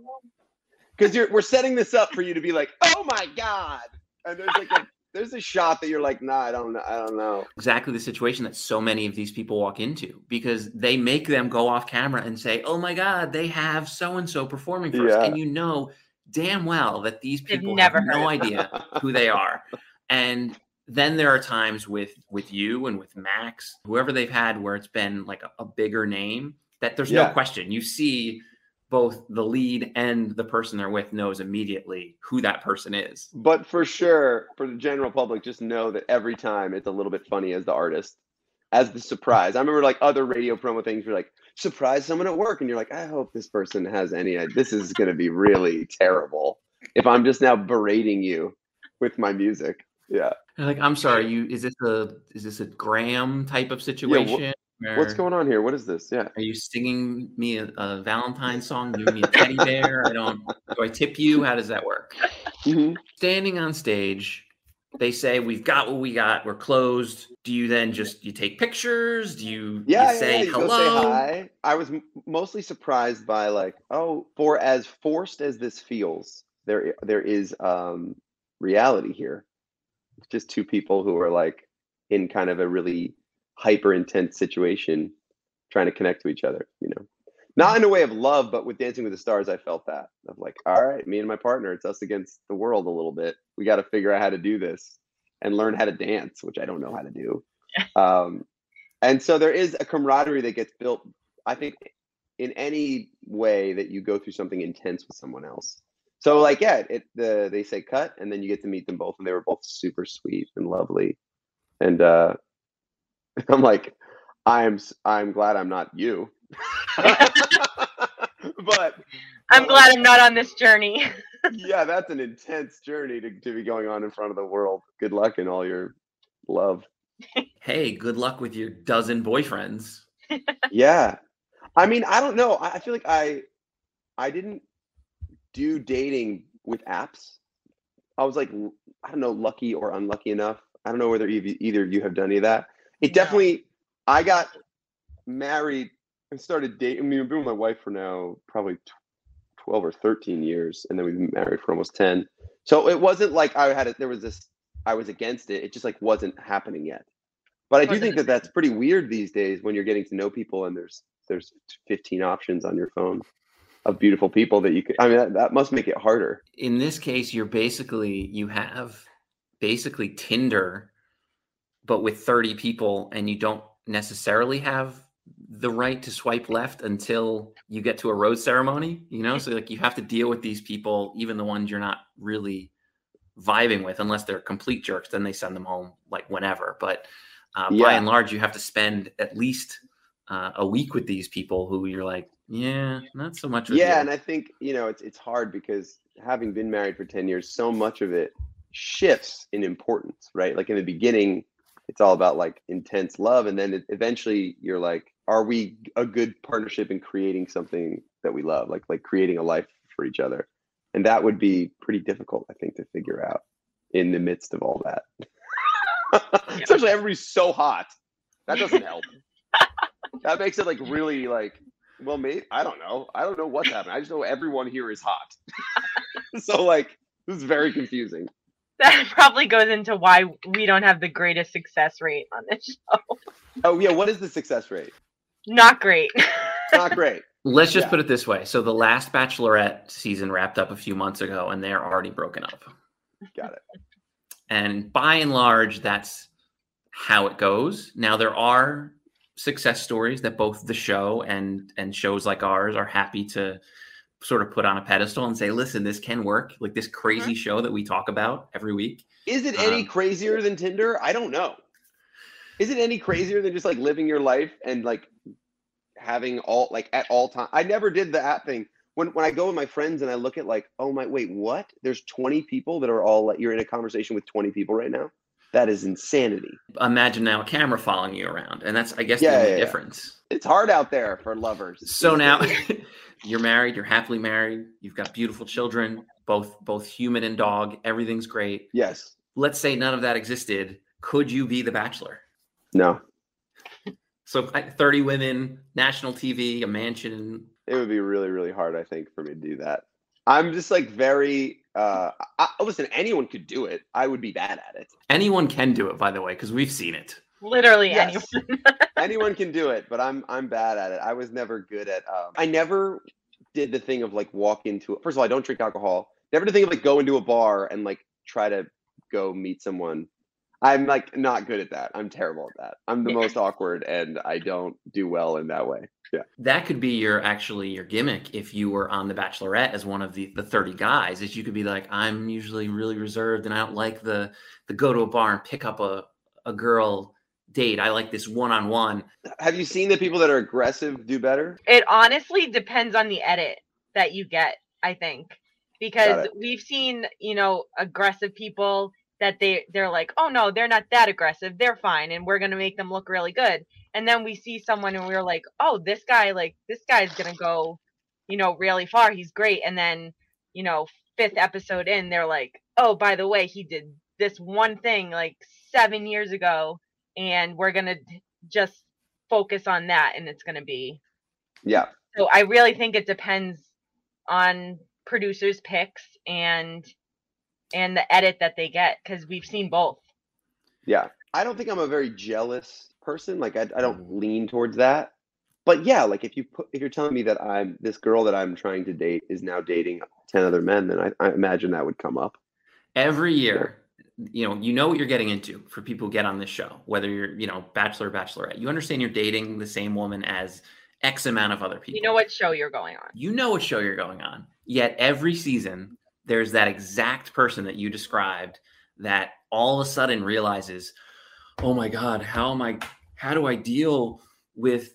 Because you're we're setting this up for you to be like, oh my God. And there's like a There's a shot that you're like, nah, I don't know. I don't know. Exactly the situation that so many of these people walk into because they make them go off camera and say, oh my God, they have so-and-so performing for yeah. us. And you know damn well that these people never have no idea who they are. And then there are times with, with you and with Max, whoever they've had where it's been like a, a bigger name that there's yeah. no question. You see both the lead and the person they're with knows immediately who that person is. But for sure, for the general public, just know that every time it's a little bit funny as the artist, as the surprise. I remember like other radio promo things were like, surprise someone at work. And you're like, I hope this person has any, this is going to be really terrible if I'm just now berating you with my music. Yeah. Like, I'm sorry, you, is this a, is this a Graham type of situation? Yeah, wh- What's going on here? What is this? Yeah. Are you singing me a, a Valentine's song? Giving me a teddy bear? I don't. Do I tip you? How does that work? Mm-hmm. Standing on stage, they say, we've got what we got. We're closed. Do you then just, you take pictures? Do you, yeah, you yeah, say yeah. You hello? Say hi. I was m- mostly surprised by like, oh, for as forced as this feels, there there is um, reality here. It's just two people who are like in kind of a really hyper intense situation trying to connect to each other, you know, not in a way of love, but with Dancing with the Stars, I felt that of like, all right, me and my partner, it's us against the world a little bit. We got to figure out how to do this and learn how to dance, which I don't know how to do. Um, and so there is a camaraderie that gets built. I think in any way that you go through something intense with someone else. So like, yeah, it, the, they say cut and then you get to meet them both and they were both super sweet and lovely. And, uh, I'm like, I'm I'm glad I'm not you, but I'm glad I'm not on this journey. Yeah, that's an intense journey to, to be going on in front of the world. Good luck in all your love. Hey, good luck with your dozen boyfriends. Yeah, I mean, I don't know. I feel like I I didn't do dating with apps. I was like, I don't know, lucky or unlucky enough. I don't know whether either of you have done any of that. It definitely, no. I got married and started dating. I mean, I've been with my wife for now probably twelve or thirteen years. And then we've been married for almost ten. So it wasn't like I had it. There was this, I was against it. It just like wasn't happening yet. But I do think that that's pretty weird these days when you're getting to know people and there's there's fifteen options on your phone of beautiful people that you could, I mean, that, that must make it harder. In this case, you're basically, you have basically Tinder, but with thirty people, and you don't necessarily have the right to swipe left until you get to a rose ceremony, you know? So like you have to deal with these people, even the ones you're not really vibing with, unless they're complete jerks, then they send them home like whenever. But uh, yeah. by and large, you have to spend at least uh, a week with these people who you're like, yeah, not so much. Yeah. You. And I think, you know, it's, it's hard because having been married for ten years, so much of it shifts in importance, right? Like in the beginning, it's all about like intense love. And then it, eventually you're like, are we a good partnership in creating something that we love? Like, like creating a life for each other. And that would be pretty difficult, I think, to figure out in the midst of all that. Yeah. Especially everybody's so hot. That doesn't help. That makes it like really like, well, maybe, I don't know. I don't know what's happening. I just know everyone here is hot. So like, this is very confusing. That probably goes into why we don't have the greatest success rate on this show. Oh yeah, what is the success rate? Not great. Not great. Let's just yeah. put it this way. So the last Bachelorette season wrapped up a few months ago, and they're already broken up. Got it. And by and large, that's how it goes. Now, there are success stories that both the show and and shows like ours are happy to sort of put on a pedestal and say, listen, this can work. Like this crazy mm-hmm. show that we talk about every week. Is it any um, crazier than Tinder? I don't know. Is it any crazier than just like living your life and like having all like at all time? I never did the app thing. When when I go with my friends and I look at like, oh my, wait, what? There's twenty people that are all like, you're in a conversation with twenty people right now. That is insanity. Imagine now a camera following you around. And that's, I guess, yeah, the only yeah, difference. Yeah. It's hard out there for lovers. So now you're married, you're happily married. You've got beautiful children, both, both human and dog. Everything's great. Yes. Let's say none of that existed. Could you be the Bachelor? No. So thirty women, national T V, a mansion. It would be really, really hard, I think, for me to do that. I'm just like very, uh, I, listen, anyone could do it. I would be bad at it. Anyone can do it, by the way, because we've seen it. Literally yes. anyone. Anyone can do it, but I'm I'm bad at it. I was never good at, um, I never did the thing of like walk into it. First of all, I don't drink alcohol. Never did the thing of like go into a bar and like try to go meet someone. I'm like not good at that. I'm terrible at that. I'm the most awkward and I don't do well in that way. Yeah. That could be your actually your gimmick if you were on The Bachelorette as one of the, the thirty guys, is you could be like, I'm usually really reserved and I don't like the the go to a bar and pick up a, a girl date. I like this one on one. Have you seen the people that are aggressive do better? It honestly depends on the edit that you get, I think. Because we've seen, you know, aggressive people that they, they're like, oh no, they're not that aggressive. They're fine. And we're going to make them look really good. And then we see someone and we're like, oh, this guy, like this guy's going to go, you know, really far. He's great. And then, you know, fifth episode in, they're like, oh, by the way, he did this one thing like seven years ago. And we're going to just focus on that. And it's going to be. Yeah. So I really think it depends on producers' picks and and the edit that they get, because we've seen both. Yeah. I don't think I'm a very jealous person. Like I, I don't lean towards that, but yeah, like if you put, if you're telling me that I'm this girl that I'm trying to date is now dating ten other men, then I, I imagine that would come up every year. Yeah. You know, you know what you're getting into for people who get on this show, whether you're, you know, Bachelor, Bachelorette, you understand you're dating the same woman as X amount of other people. You know what show you're going on. You know what show you're going on. Yet every season, there's that exact person that you described that all of a sudden realizes, oh my God, how am I, how do I deal with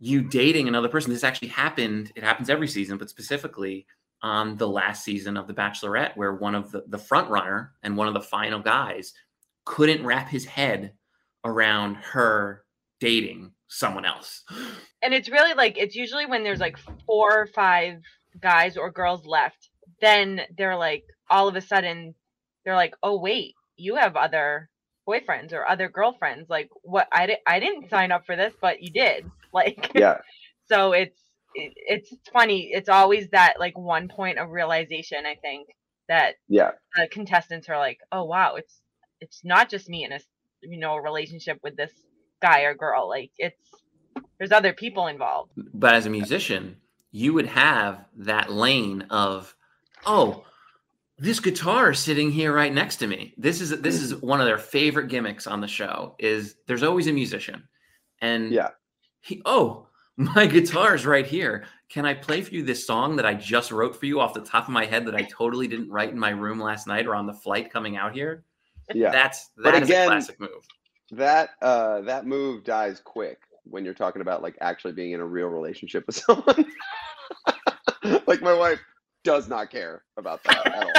you dating another person? This actually happened. It happens every season, but specifically on the last season of The Bachelorette, where one of the, the front runner and one of the final guys couldn't wrap his head around her dating someone else. And it's really like, it's usually when there's like four or five guys or girls left, then they're like, all of a sudden, they're like, oh, wait, you have other boyfriends or other girlfriends. Like, what? I, di- I didn't sign up for this, but you did. Like, yeah. So it's, it, it's funny. It's always that like one point of realization, I think, that yeah. the contestants are like, oh, wow, it's, it's not just me in a, you know, relationship with this guy or girl. Like it's, there's other people involved. But as a musician, you would have that lane of, oh, This guitar is sitting here right next to me. This is this is one of their favorite gimmicks on the show. Is there's always a musician, and yeah, he oh my guitar is right here. Can I play for you this song that I just wrote for you off the top of my head that I totally didn't write in my room last night or on the flight coming out here? Yeah, that's that but again, is a classic move. That uh, that move dies quick when you're talking about like actually being in a real relationship with someone. Like my wife does not care about that at all.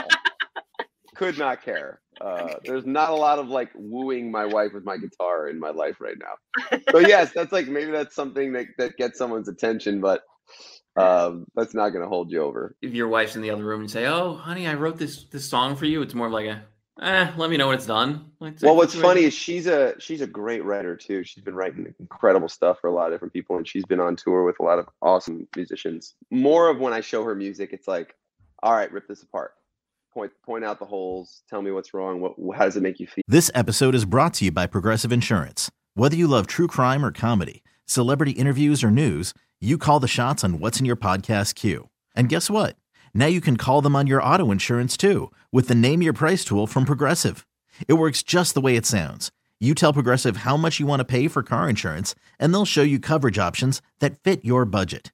Could not care. Uh, there's not a lot of like wooing my wife with my guitar in my life right now. So yes, that's like maybe that's something that, that gets someone's attention, but um, that's not going to hold you over. If your wife's in the other room and say, "Oh, honey, I wrote this this song for you," it's more of like a, eh, "Let me know when it's done." Like, well, what's funny is she's a she's a great writer too. She's been writing incredible stuff for a lot of different people, and she's been on tour with a lot of awesome musicians. More of when I show her music, it's like, all right, rip this apart. Point point out the holes. Tell me what's wrong. What how does it make you feel? This episode is brought to you by Progressive Insurance. Whether you love true crime or comedy, celebrity interviews or news, you call the shots on what's in your podcast queue. And guess what? Now you can call them on your auto insurance too with the Name Your Price tool from Progressive. It works just the way it sounds. You tell Progressive how much you want to pay for car insurance, and they'll show you coverage options that fit your budget.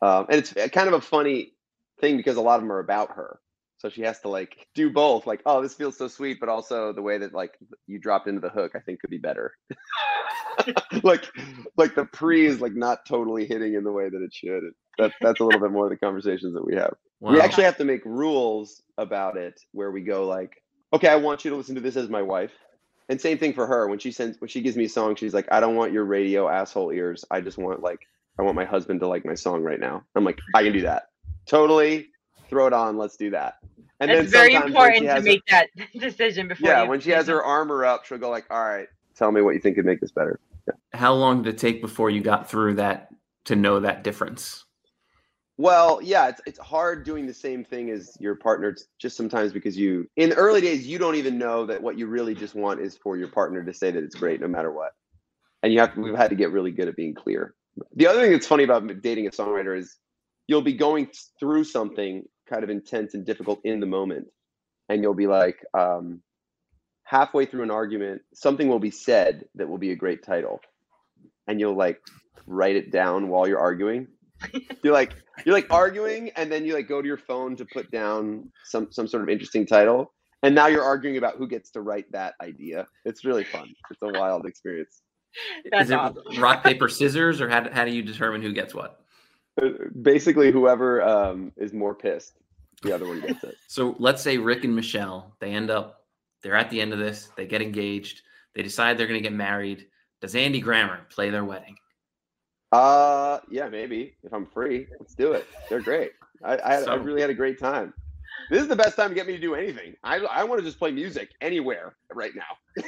Um, and it's kind of a funny thing because a lot of them are about her, so she has to like do both, like, oh, this feels so sweet, but also the way that like you dropped into the hook I think could be better. like like the pre is like not totally hitting in the way that it should. That, that's a little bit more of the conversations that we have. Wow. We actually have to make rules about it where we go like, okay, I want you to listen to this as my wife. And same thing for her when she sends when she gives me a song, she's like, I don't want your radio asshole ears, I just want like I want my husband to like my song right now. I'm like, I can do that. Totally. Throw it on. Let's do that. And it's very important to make her, that decision before. Yeah. When she has her armor up, she'll go like, all right, tell me what you think could make this better. Yeah. How long did it take before you got through that to know that difference? Well, yeah, it's it's hard doing the same thing as your partner just sometimes because you, in the early days, you don't even know that what you really just want is for your partner to say that it's great no matter what. And you have to, we've had to get really good at being clear. The other thing that's funny about dating a songwriter is you'll be going through something kind of intense and difficult in the moment. And you'll be like, um, halfway through an argument, something will be said that will be a great title. And you'll like write it down while you're arguing. You're like, you're like arguing. And then you like go to your phone to put down some, some sort of interesting title. And now you're arguing about who gets to write that idea. It's really fun. It's a wild experience. That's Is it awesome. Rock, paper, scissors, or how, how do you determine who gets what? Basically, whoever um, is more pissed, the other one gets it. So let's say Rick and Michelle, they end up, they're at the end of this, they get engaged, they decide they're going to get married. Does Andy Grammer play their wedding? Uh, yeah, maybe. If I'm free, let's do it. They're great. I, I, so, I really had a great time. This is the best time to get me to do anything. I I want to just play music anywhere right now.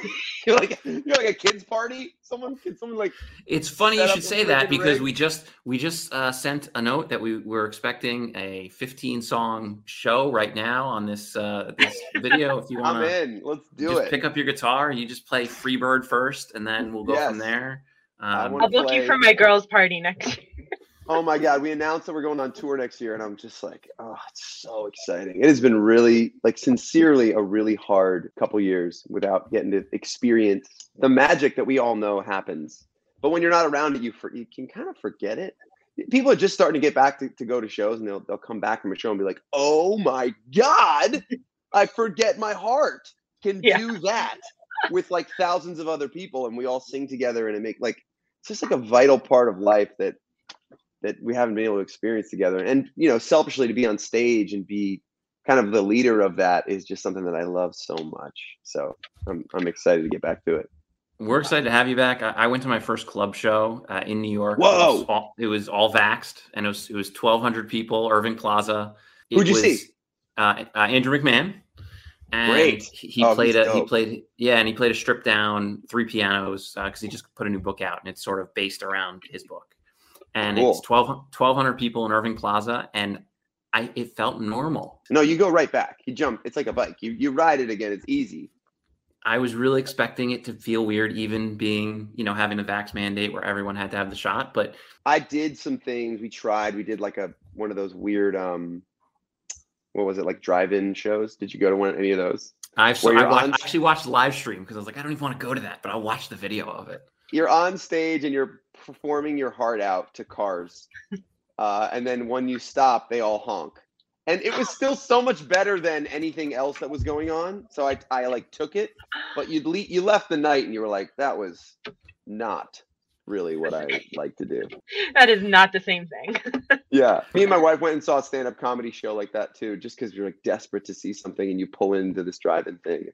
You're like you're like a kid's party. Someone can someone like. It's funny you should say that because rig. we just we just uh, sent a note that we were expecting a fifteen song show right now on this uh, this video. If you want, I'm in. Let's do just it. Just pick up your guitar. You just play Free Bird first, and then we'll go yes. from there. Um, I'll book play. you for my girls' party next year. Oh my God. We announced that we're going on tour next year. And I'm just like, oh, it's so exciting. It has been really, like, sincerely a really hard couple years without getting to experience the magic that we all know happens. But when you're not around it, you for, you can kind of forget it. People are just starting to get back to, to go to shows, and they'll they'll come back from a show and be like, oh my God, I forget my heart can yeah. do that with like thousands of other people. And we all sing together, and it make like, it's just like a vital part of life that that we haven't been able to experience together. And, you know, selfishly, to be on stage and be kind of the leader of that is just something that I love so much. So I'm I'm excited to get back to it. We're excited to have you back. I, I went to my first club show uh, in New York. Whoa! It was all, it was all vaxxed, and it was it was twelve hundred people, Irving Plaza. It Who'd you was, see? Uh, uh, Andrew McMahon. And Great. He oh, played a dope. he played yeah, and he played a stripped down three pianos because uh, he just put a new book out, and it's sort of based around his book. And cool. It's twelve hundred people in Irving Plaza, and I it felt normal. No, you go right back. You jump. It's like a bike. You you ride it again. It's easy. I was really expecting it to feel weird, even being, you know, having a vax mandate where everyone had to have the shot. But I did some things. We tried. We did like a one of those weird, um, what was it, like drive-in shows? Did you go to one any of those? I've so, I, watched, on... I actually watched live stream because I was like, I don't even want to go to that, but I'll watch the video of it. You're on stage and you're performing your heart out to cars, uh, and then when you stop, they all honk. And it was still so much better than anything else that was going on. So I, I like took it, but you'd le- you left the night and you were like, that was not really what I like to do. That is not the same thing. Yeah. Me and my wife went and saw a stand-up comedy show like that too, just because you're like desperate to see something and you pull into this drive-in thing.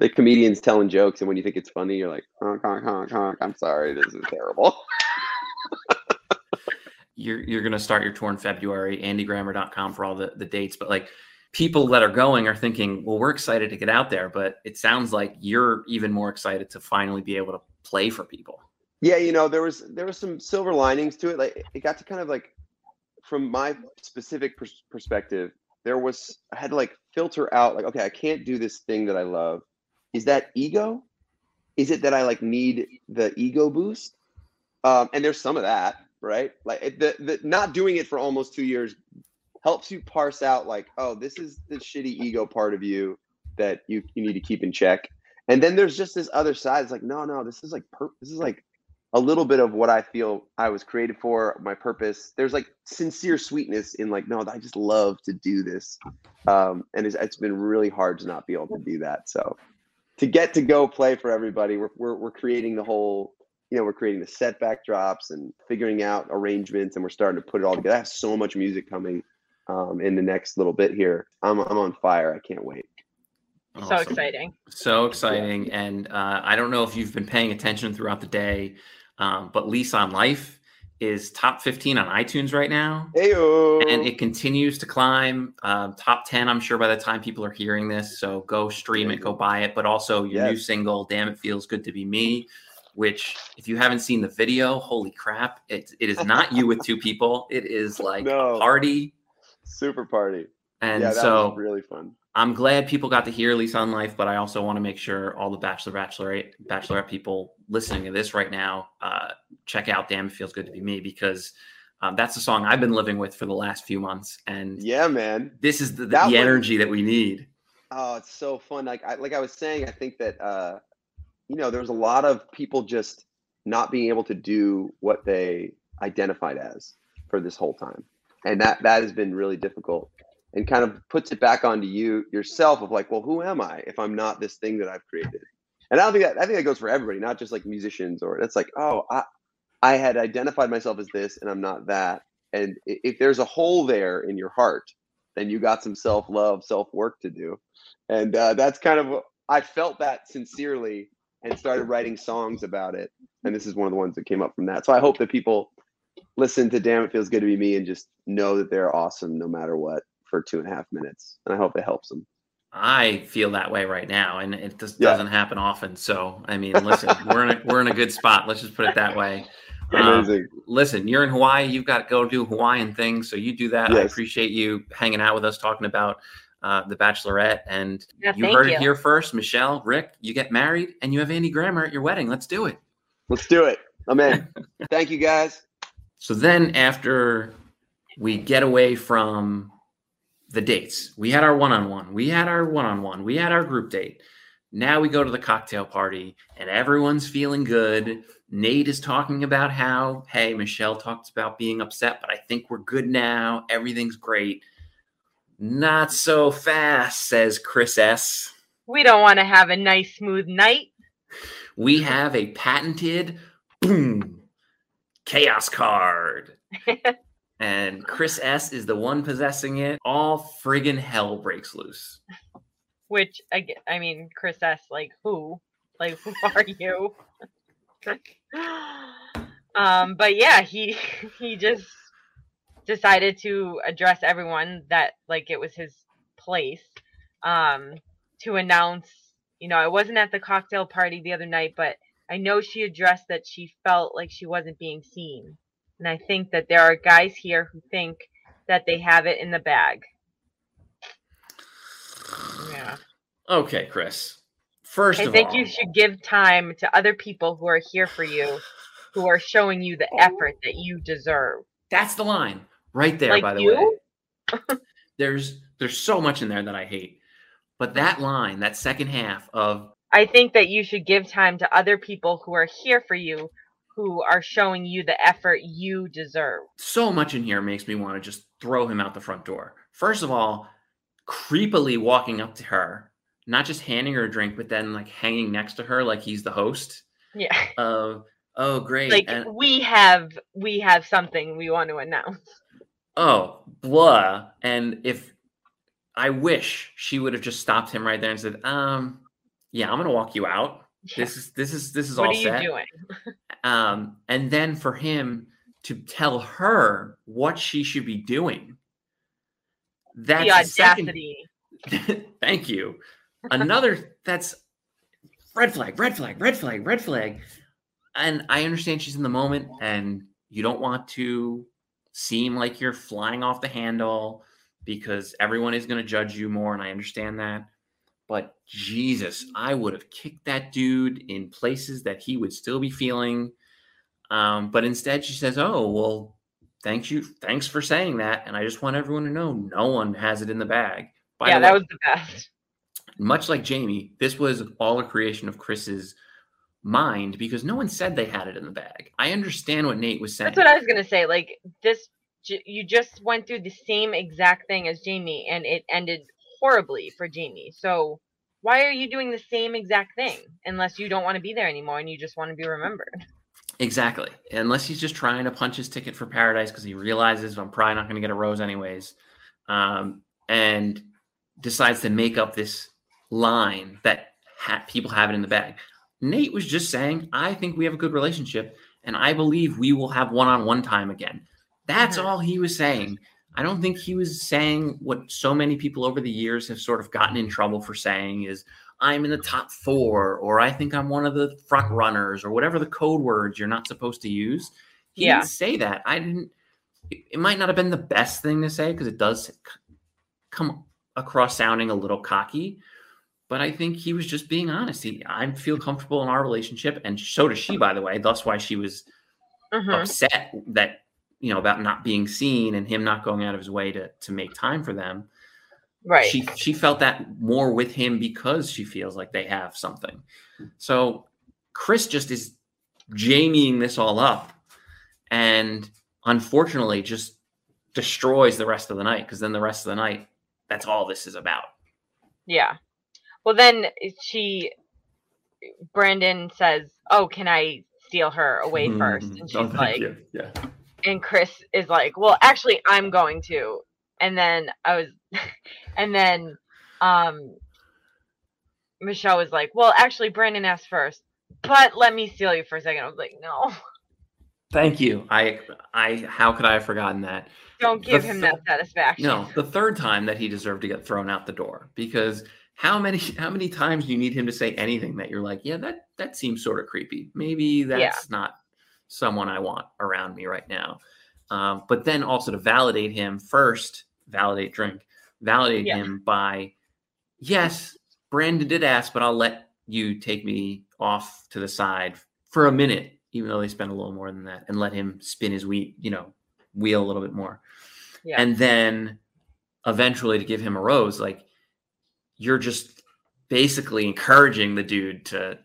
The comedian's telling jokes, and when you think it's funny, you're like, honk, honk, honk, honk. I'm sorry. This is terrible. You're you're gonna start your tour in February, andy grammer dot com for all the, the dates. But like, people that are going are thinking, well, we're excited to get out there, but it sounds like you're even more excited to finally be able to play for people. Yeah, you know, there was there was some silver linings to it. Like, it got to kind of like, from my specific pers- perspective, there was I had to like filter out like, okay, I can't do this thing that I love. Is that ego? Is it that I like need the ego boost? Um, and there's some of that. Right? Like the, the not doing it for almost two years helps you parse out like, oh, this is the shitty ego part of you that you, you need to keep in check. And then there's just this other side. It's like, no, no, this is like, pur- this is like a little bit of what I feel I was created for, my purpose. There's like sincere sweetness in like, no, I just love to do this. Um, and it's, it's been really hard to not be able to do that. So to get to go play for everybody, we're we're, we're creating the whole, you know, we're creating the set backdrops and figuring out arrangements, and we're starting to put it all together. I have so much music coming um, in the next little bit here. I'm I'm on fire. I can't wait. Awesome. So exciting. So exciting. Yeah. And uh, I don't know if you've been paying attention throughout the day, um, but Lease on Life is top fifteen on iTunes right now. Ayo. And it continues to climb, um, top ten, I'm sure, by the time people are hearing this. So go stream it, go buy it. But also your yes. new single, Damn It Feels Good to Be Me, which, if you haven't seen the video, holy crap, it, it is not you with two people. It is like no. a party. Super party. And yeah, that so was really fun. I'm glad people got to hear Lease on Life, but I also want to make sure all the Bachelor, Bachelorette, Bachelorette people listening to this right now, uh, check out Damn It Feels Good to Be Me, because um, that's the song I've been living with for the last few months. And yeah, man, this is the, the, the was, energy that we need. Oh, it's so fun. Like I, like I was saying, I think that, uh, you know, there's a lot of people just not being able to do what they identified as for this whole time. And that, that has been really difficult, and kind of puts it back onto you yourself of like, well, who am I if I'm not this thing that I've created? And I don't think that, I think that goes for everybody, not just like musicians, or that's like, oh, I, I had identified myself as this and I'm not that. And if there's a hole there in your heart, then you got some self-love, self-work to do. And uh, that's kind of, I felt that sincerely, and started writing songs about it. And this is one of the ones that came up from that. So I hope that people listen to Damn It Feels Good to Be Me and just know that they're awesome no matter what for two and a half minutes. And I hope it helps them. I feel that way right now, and it just yeah. doesn't happen often. So, I mean, listen, we're in a, we're in a good spot. Let's just put it that way. Amazing. Um, listen, you're in Hawaii. You've got to go do Hawaiian things. So you do that. Yes. I appreciate you hanging out with us, talking about Uh, The Bachelorette, and yeah, you heard you. it here first. Michelle, Rick, you get married, and you have Andy Grammer at your wedding. Let's do it. Let's do it. I'm in. Thank you, guys. So then after we get away from the dates, we had our one-on-one, we had our one-on-one, we had our group date. Now we go to the cocktail party and everyone's feeling good. Nate is talking about how, hey, Michelle talked about being upset, but I think we're good now. Everything's great. Not so fast, says Chris S. We don't want to have a nice, smooth night. We have a patented boom chaos card. And Chris S is the one possessing it. All friggin' hell breaks loose. Which, I, I mean, Chris S, like, who? Like, who are you? um, but yeah, he he just decided to address everyone that, like, it was his place um, to announce, you know, I wasn't at the cocktail party the other night, but I know she addressed that she felt like she wasn't being seen. And I think that there are guys here who think that they have it in the bag. Yeah. Okay, Chris. First of all, I think you should give time to other people who are here for you, who are showing you the effort that you deserve. That's the line right there, by the way. There's there's so much in there that I hate. But that line, that second half of I think that you should give time to other people who are here for you, who are showing you the effort you deserve. So much in here makes me want to just throw him out the front door. First of all, creepily walking up to her, not just handing her a drink, but then like hanging next to her like he's the host. Yeah. Uh, oh, great. Like and, we have we have something we want to announce. Oh, blah. And if I wish she would have just stopped him right there and said, um, yeah, I'm going to walk you out. Yeah. This is this is this is all set. What are you doing? Um, and then for him to tell her what she should be doing. That's the audacity. Second... Thank you. Another that's red flag, red flag, red flag, red flag. And I understand she's in the moment and you don't want to seem like you're flying off the handle because everyone is going to judge you more. And I understand that. But Jesus, I would have kicked that dude in places that he would still be feeling. Um, but instead she says, oh, well, thank you. Thanks for saying that. And I just want everyone to know no one has it in the bag. By yeah, the way, that was the best. Much like Jamie, this was all a creation of Chris's mind because no one said they had it in the bag. I understand what Nate was saying. That's what I was going to say. Like this, you just went through the same exact thing as Jamie and it ended horribly for Jamie. So why are you doing the same exact thing unless you don't want to be there anymore and you just want to be remembered? Exactly. Unless he's just trying to punch his ticket for paradise because he realizes I'm probably not going to get a rose anyways, um, and decides to make up this line that ha- people have it in the bag. Nate was just saying, I think we have a good relationship and I believe we will have one-on-one time again. That's mm-hmm. all he was saying. I don't think he was saying what so many people over the years have sort of gotten in trouble for saying is I'm in the top four, or I think I'm one of the front runners, or whatever the code words you're not supposed to use. He yeah. didn't say that. I didn't, it might not have been the best thing to say because it does come across sounding a little cocky, but I think he was just being honest. He, I feel comfortable in our relationship. And so does she, by the way, that's why she was mm-hmm. upset that, you know, about not being seen and him not going out of his way to to make time for them. Right. She she felt that more with him because she feels like they have something. So Chris just is Jamieing this all up and unfortunately just destroys the rest of the night because then the rest of the night, that's all this is about. Yeah. Well, then she, Brandon says, oh, can I steal her away mm-hmm. first? And she's oh, like, you. Yeah. And Chris is like, well, actually, I'm going to. And then I was, and then um, Michelle was like, well, actually, Brandon asked first, but let me steal you for a second. I was like, no. Thank you. I, I, how could I have forgotten that? Don't give the him th- that satisfaction. No, the third time that he deserved to get thrown out the door because how many, how many times do you need him to say anything that you're like, yeah, that, that seems sort of creepy. Maybe that's yeah. not someone I want around me right now. Um, but then also to validate him first, validate drink, validate yeah. him by, yes, Brandon did ask, but I'll let you take me off to the side for a minute even though they spent a little more than that, and let him spin his wheel, you know, wheel a little bit more. Yeah. And then eventually to give him a rose, like, you're just basically encouraging the dude to,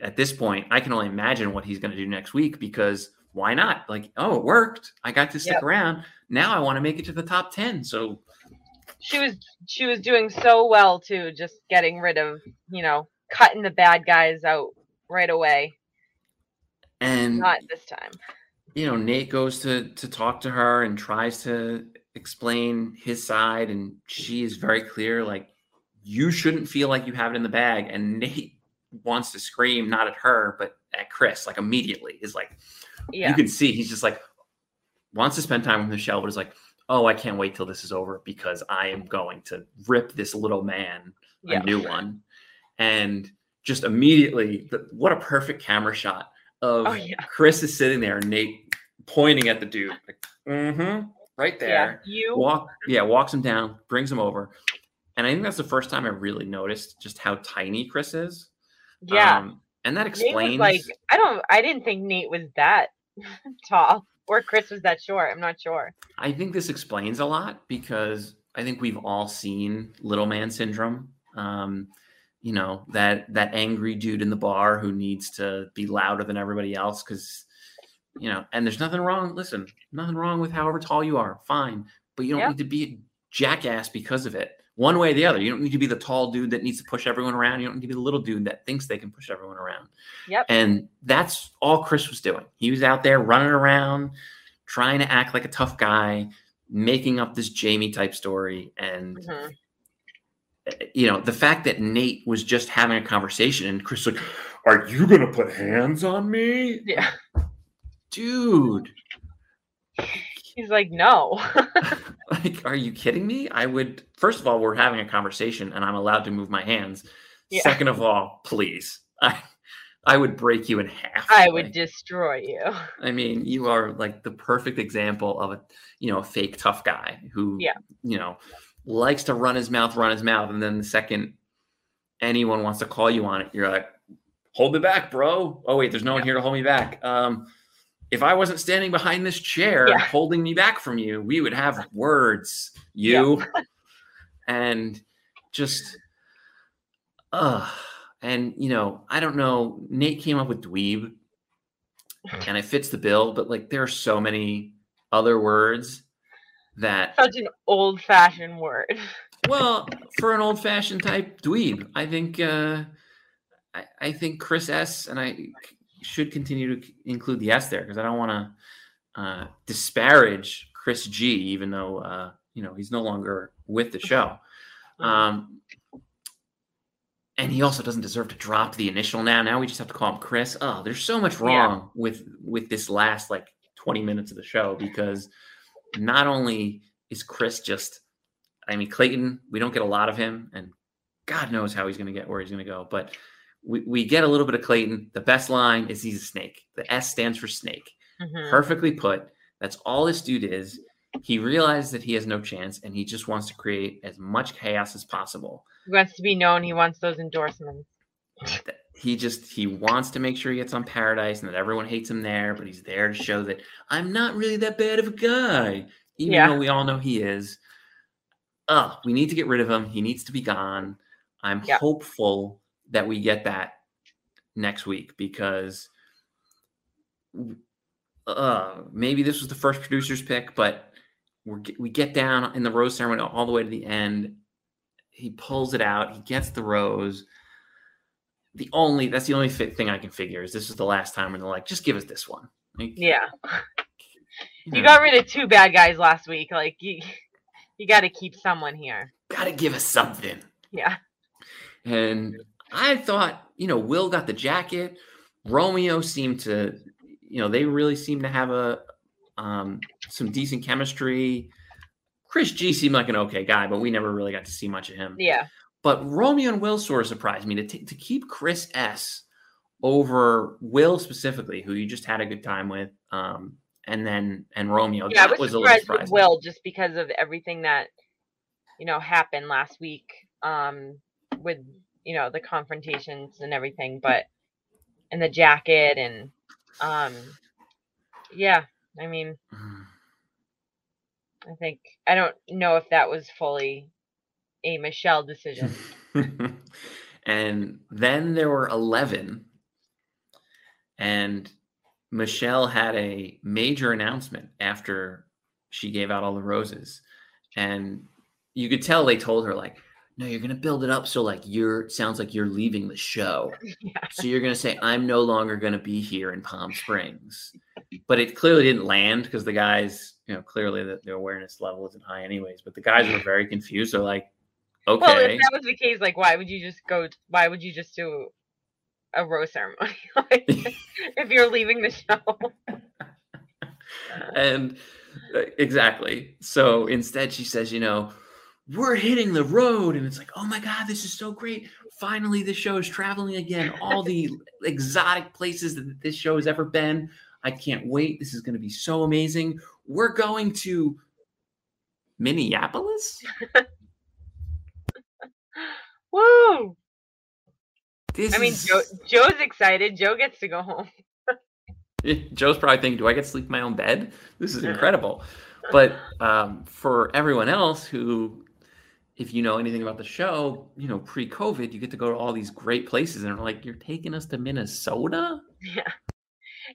at this point, I can only imagine what he's going to do next week, because why not? Like, oh, it worked. I got to stick yep. around. Now I want to make it to the top ten. So she was, she was doing so well too, just getting rid of, you know, cutting the bad guys out right away. And not this time. You know, Nate goes to to talk to her and tries to explain his side, and she is very clear, like, you shouldn't feel like you have it in the bag. And Nate wants to scream, not at her, but at Chris, like, immediately. Is like, yeah. You can see he's just like, wants to spend time with Michelle, but is like, oh, I can't wait till this is over, because I am going to rip this little man a yeah. new one. And just immediately, the, what a perfect camera shot of oh, yeah. Chris is sitting there, and Nate pointing at the dude, like, mm-hmm, right there. Yeah, you. Walk, yeah, walks him down, brings him over. And I think that's the first time I really noticed just how tiny Chris is. Yeah. Um, and that explains. Like, I don't, I didn't think Nate was that tall, or Chris was that short. I'm not sure. I think this explains a lot, because I think we've all seen little man syndrome. Um, you know, that, that angry dude in the bar who needs to be louder than everybody else. Cause, you know, and there's nothing wrong. Listen, nothing wrong with however tall you are. Fine. But you don't yep. need to be a jackass because of it. One way or the other. You don't need to be the tall dude that needs to push everyone around. You don't need to be the little dude that thinks they can push everyone around. Yep. And that's all Chris was doing. He was out there running around, trying to act like a tough guy, making up this Jamie type story. And, mm-hmm. you know, the fact that Nate was just having a conversation and Chris was like, are you going to put hands on me? Yeah. Dude. He's like, no. Like, are you kidding me? I would, first of all, we're having a conversation and I'm allowed to move my hands. Yeah. Second of all, please. I, I would break you in half. I like, would destroy you. I mean, you are like the perfect example of a, you know, a fake tough guy who, yeah. you know, likes to run his mouth, run his mouth. And then the second anyone wants to call you on it, you're like, hold me back, bro. Oh, wait, there's no yeah. one here to hold me back. Um, If I wasn't standing behind this chair yeah. holding me back from you, we would have words, you. Yeah. And just, uh, and, you know, I don't know. Nate came up with dweeb, and it fits the bill. But, like, there are so many other words that. Such an old-fashioned word. Well, for an old-fashioned type dweeb, I think, uh, I, I think Chris S. and I should continue to include the S there, because I don't want to uh, disparage Chris G, even though, uh, you know, he's no longer with the show. Um, and he also doesn't deserve to drop the initial now. Now we just have to call him Chris. Oh, there's so much wrong yeah. with, with this last like twenty minutes of the show, because not only is Chris just, I mean, Clayton, we don't get a lot of him, and God knows how he's going to get where he's going to go. But We we get a little bit of Clayton. The best line is he's a snake. The S stands for snake. Mm-hmm. Perfectly put. That's all this dude is. He realizes that he has no chance, and he just wants to create as much chaos as possible. He wants to be known. He wants those endorsements. He just, he wants to make sure he gets on Paradise and that everyone hates him there, but he's there to show that I'm not really that bad of a guy, even yeah. though we all know he is. Oh, we need to get rid of him. He needs to be gone. I'm yeah. hopeful that we get that next week, because uh, maybe this was the first producer's pick, but we're, we get down in the rose ceremony all the way to the end. He pulls it out. He gets the rose. The only, that's the only fit thing I can figure is this is the last time when they're like, just give us this one. Like, yeah. You, know. You got rid of two bad guys last week. Like you, you got to keep someone here. Got to give us something. Yeah. And I thought, you know, Will got the jacket. Romeo seemed to, you know, they really seemed to have a um, some decent chemistry. Chris G seemed like an okay guy, but we never really got to see much of him. Yeah. But Romeo and Will sort of surprised me to t- to keep Chris S over Will specifically, who you just had a good time with, um, and then and Romeo. Yeah, that I was, was a little surprising. With Will, just because of everything that, you know, happened last week um, with. You know, the confrontations and everything, but and the jacket and Um, yeah, I mean, I think, I don't know if that was fully a Michelle decision. And then there were eleven, and Michelle had a major announcement after she gave out all the roses, and you could tell they told her, like, no, you're going to build it up. So like you're, sounds like you're leaving the show. Yeah. So you're going to say, I'm no longer going to be here in Palm Springs, but it clearly didn't land because the guys, you know, clearly the, the awareness level isn't high anyways, but the guys were very confused. They're like, okay. Well, if that was the case, like, why would you just go, t- why would you just do a rose ceremony? Like, if you're leaving the show. And exactly. So instead she says, you know, we're hitting the road, and it's like, oh my God, this is so great. Finally, this show is traveling again. All the exotic places that this show has ever been. I can't wait. This is going to be so amazing. We're going to Minneapolis? Woo! This I mean, is... Joe, Joe's excited. Joe gets to go home. Joe's probably thinking, do I get to sleep in my own bed? This is incredible. But um, for everyone else who, if you know anything about the show, you know, pre-COVID, you get to go to all these great places, and they're like, you're taking us to Minnesota? Yeah.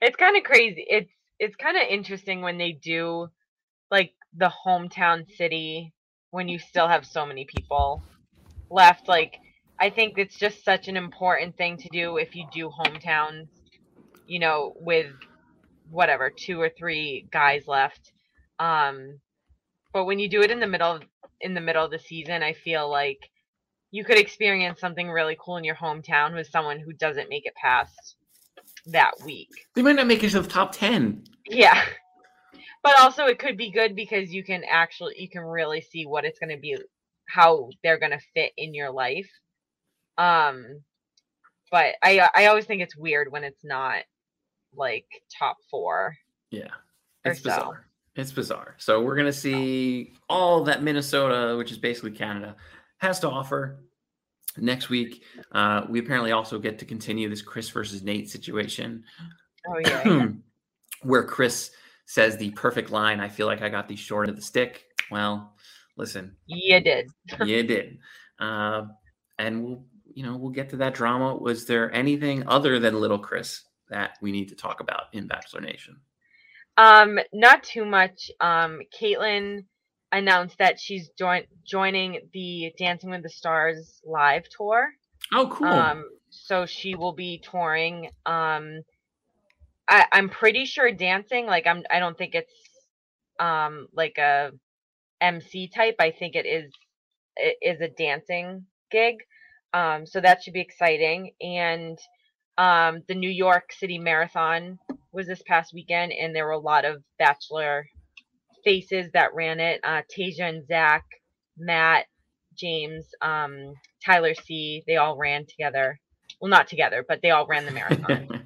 It's kind of crazy. It's it's kind of interesting when they do, like, the hometown city when you still have so many people left. Like, I think it's just such an important thing to do if you do hometowns, you know, with whatever, two or three guys left. Um, but when you do it in the middle, in the middle of the season, I feel like you could experience something really cool in your hometown with someone who doesn't make it past that week. They might not make it to the top ten. Yeah. But also it could be good because you can actually, you can really see what it's going to be, how they're going to fit in your life. Um, but I, I always think it's weird when it's not like top four. Yeah. It's bizarre. So. It's bizarre. So we're going to see all that Minnesota, which is basically Canada, has to offer next week. Uh, we apparently also get to continue this Chris versus Nate situation. Oh, yeah. yeah. Where Chris says the perfect line, I feel like I got the short of the stick. Well, listen. You did. you did. Uh, and, we'll, you know, we'll get to that drama. Was there anything other than little Chris that we need to talk about in Bachelor Nation? Um, not too much. Um, Caitlyn announced that she's join joining the Dancing with the Stars live tour. Oh, cool. Um, so she will be touring. Um, I, I'm pretty sure dancing, like I'm, I don't think it's, um, like a M C type. I think it is, it is a dancing gig. Um, so that should be exciting. And, um, the New York City Marathon was this past weekend, and there were a lot of Bachelor faces that ran it. Uh, Tasia and Zach, Matt, James, um, Tyler C. They all ran together. Well, not together, but they all ran the marathon.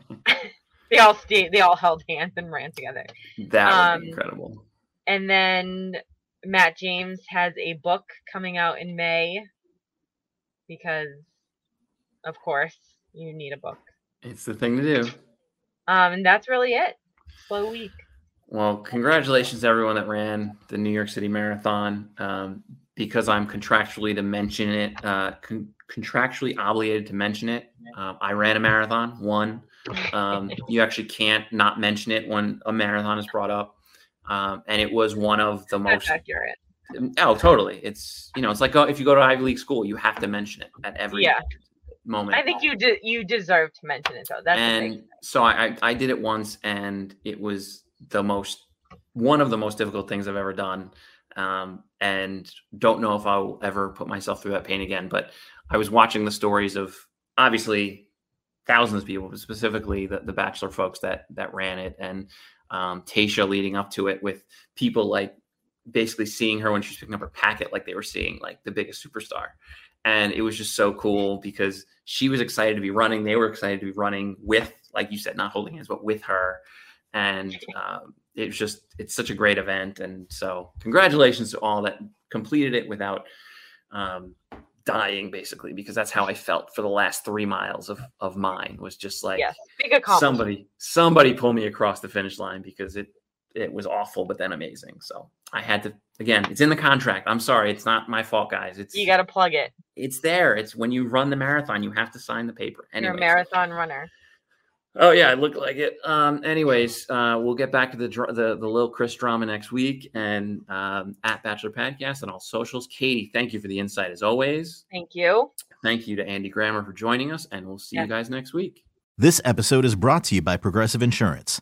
they all stayed. They all held hands and ran together. That was um, incredible. And then Matt James has a book coming out in May because, of course, you need a book. It's the thing to do. Um, and that's really it. Slow week. Well, congratulations to everyone that ran the New York City Marathon. Um, because I'm contractually to mention it, uh, con- contractually obligated to mention it. Um, I ran a marathon, won. Um, you actually can't not mention it when a marathon is brought up. Um, and it was one of the most that's accurate. Oh, totally. It's, you know, it's like, oh, if you go to Ivy League school, you have to mention it at every yeah. moment. I think you de- you deserve to mention it though. That's and so I, I I did it once, and it was the most one of the most difficult things I've ever done, um, and don't know if I'll ever put myself through that pain again. But I was watching the stories of obviously thousands of people, but specifically the, the Bachelor folks that that ran it, and um, Tasia leading up to it with people like basically seeing her when she's picking up her packet, like they were seeing like the biggest superstar. And it was just so cool because she was excited to be running. They were excited to be running with, like you said, not holding hands, but with her. And um, it was just, it's such a great event. And so congratulations to all that completed it without um, dying basically, because that's how I felt for the last three miles of, of mine, was just like, yes, somebody, somebody pull me across the finish line, because it, it was awful, but then amazing. So I had to, again, it's in the contract. I'm sorry. It's not my fault, guys. It's, you got to plug it. It's there. It's when you run the marathon, you have to sign the paper. Anyways. You're a marathon runner. Oh yeah. I look like it. Um, anyways, uh, we'll get back to the, the, the Lil Chris drama next week, and um, at Bachelor Podcast and all socials. Katie, thank you for the insight as always. Thank you. Thank you to Andy Grammer for joining us, and we'll see yeah. you guys next week. This episode is brought to you by Progressive Insurance.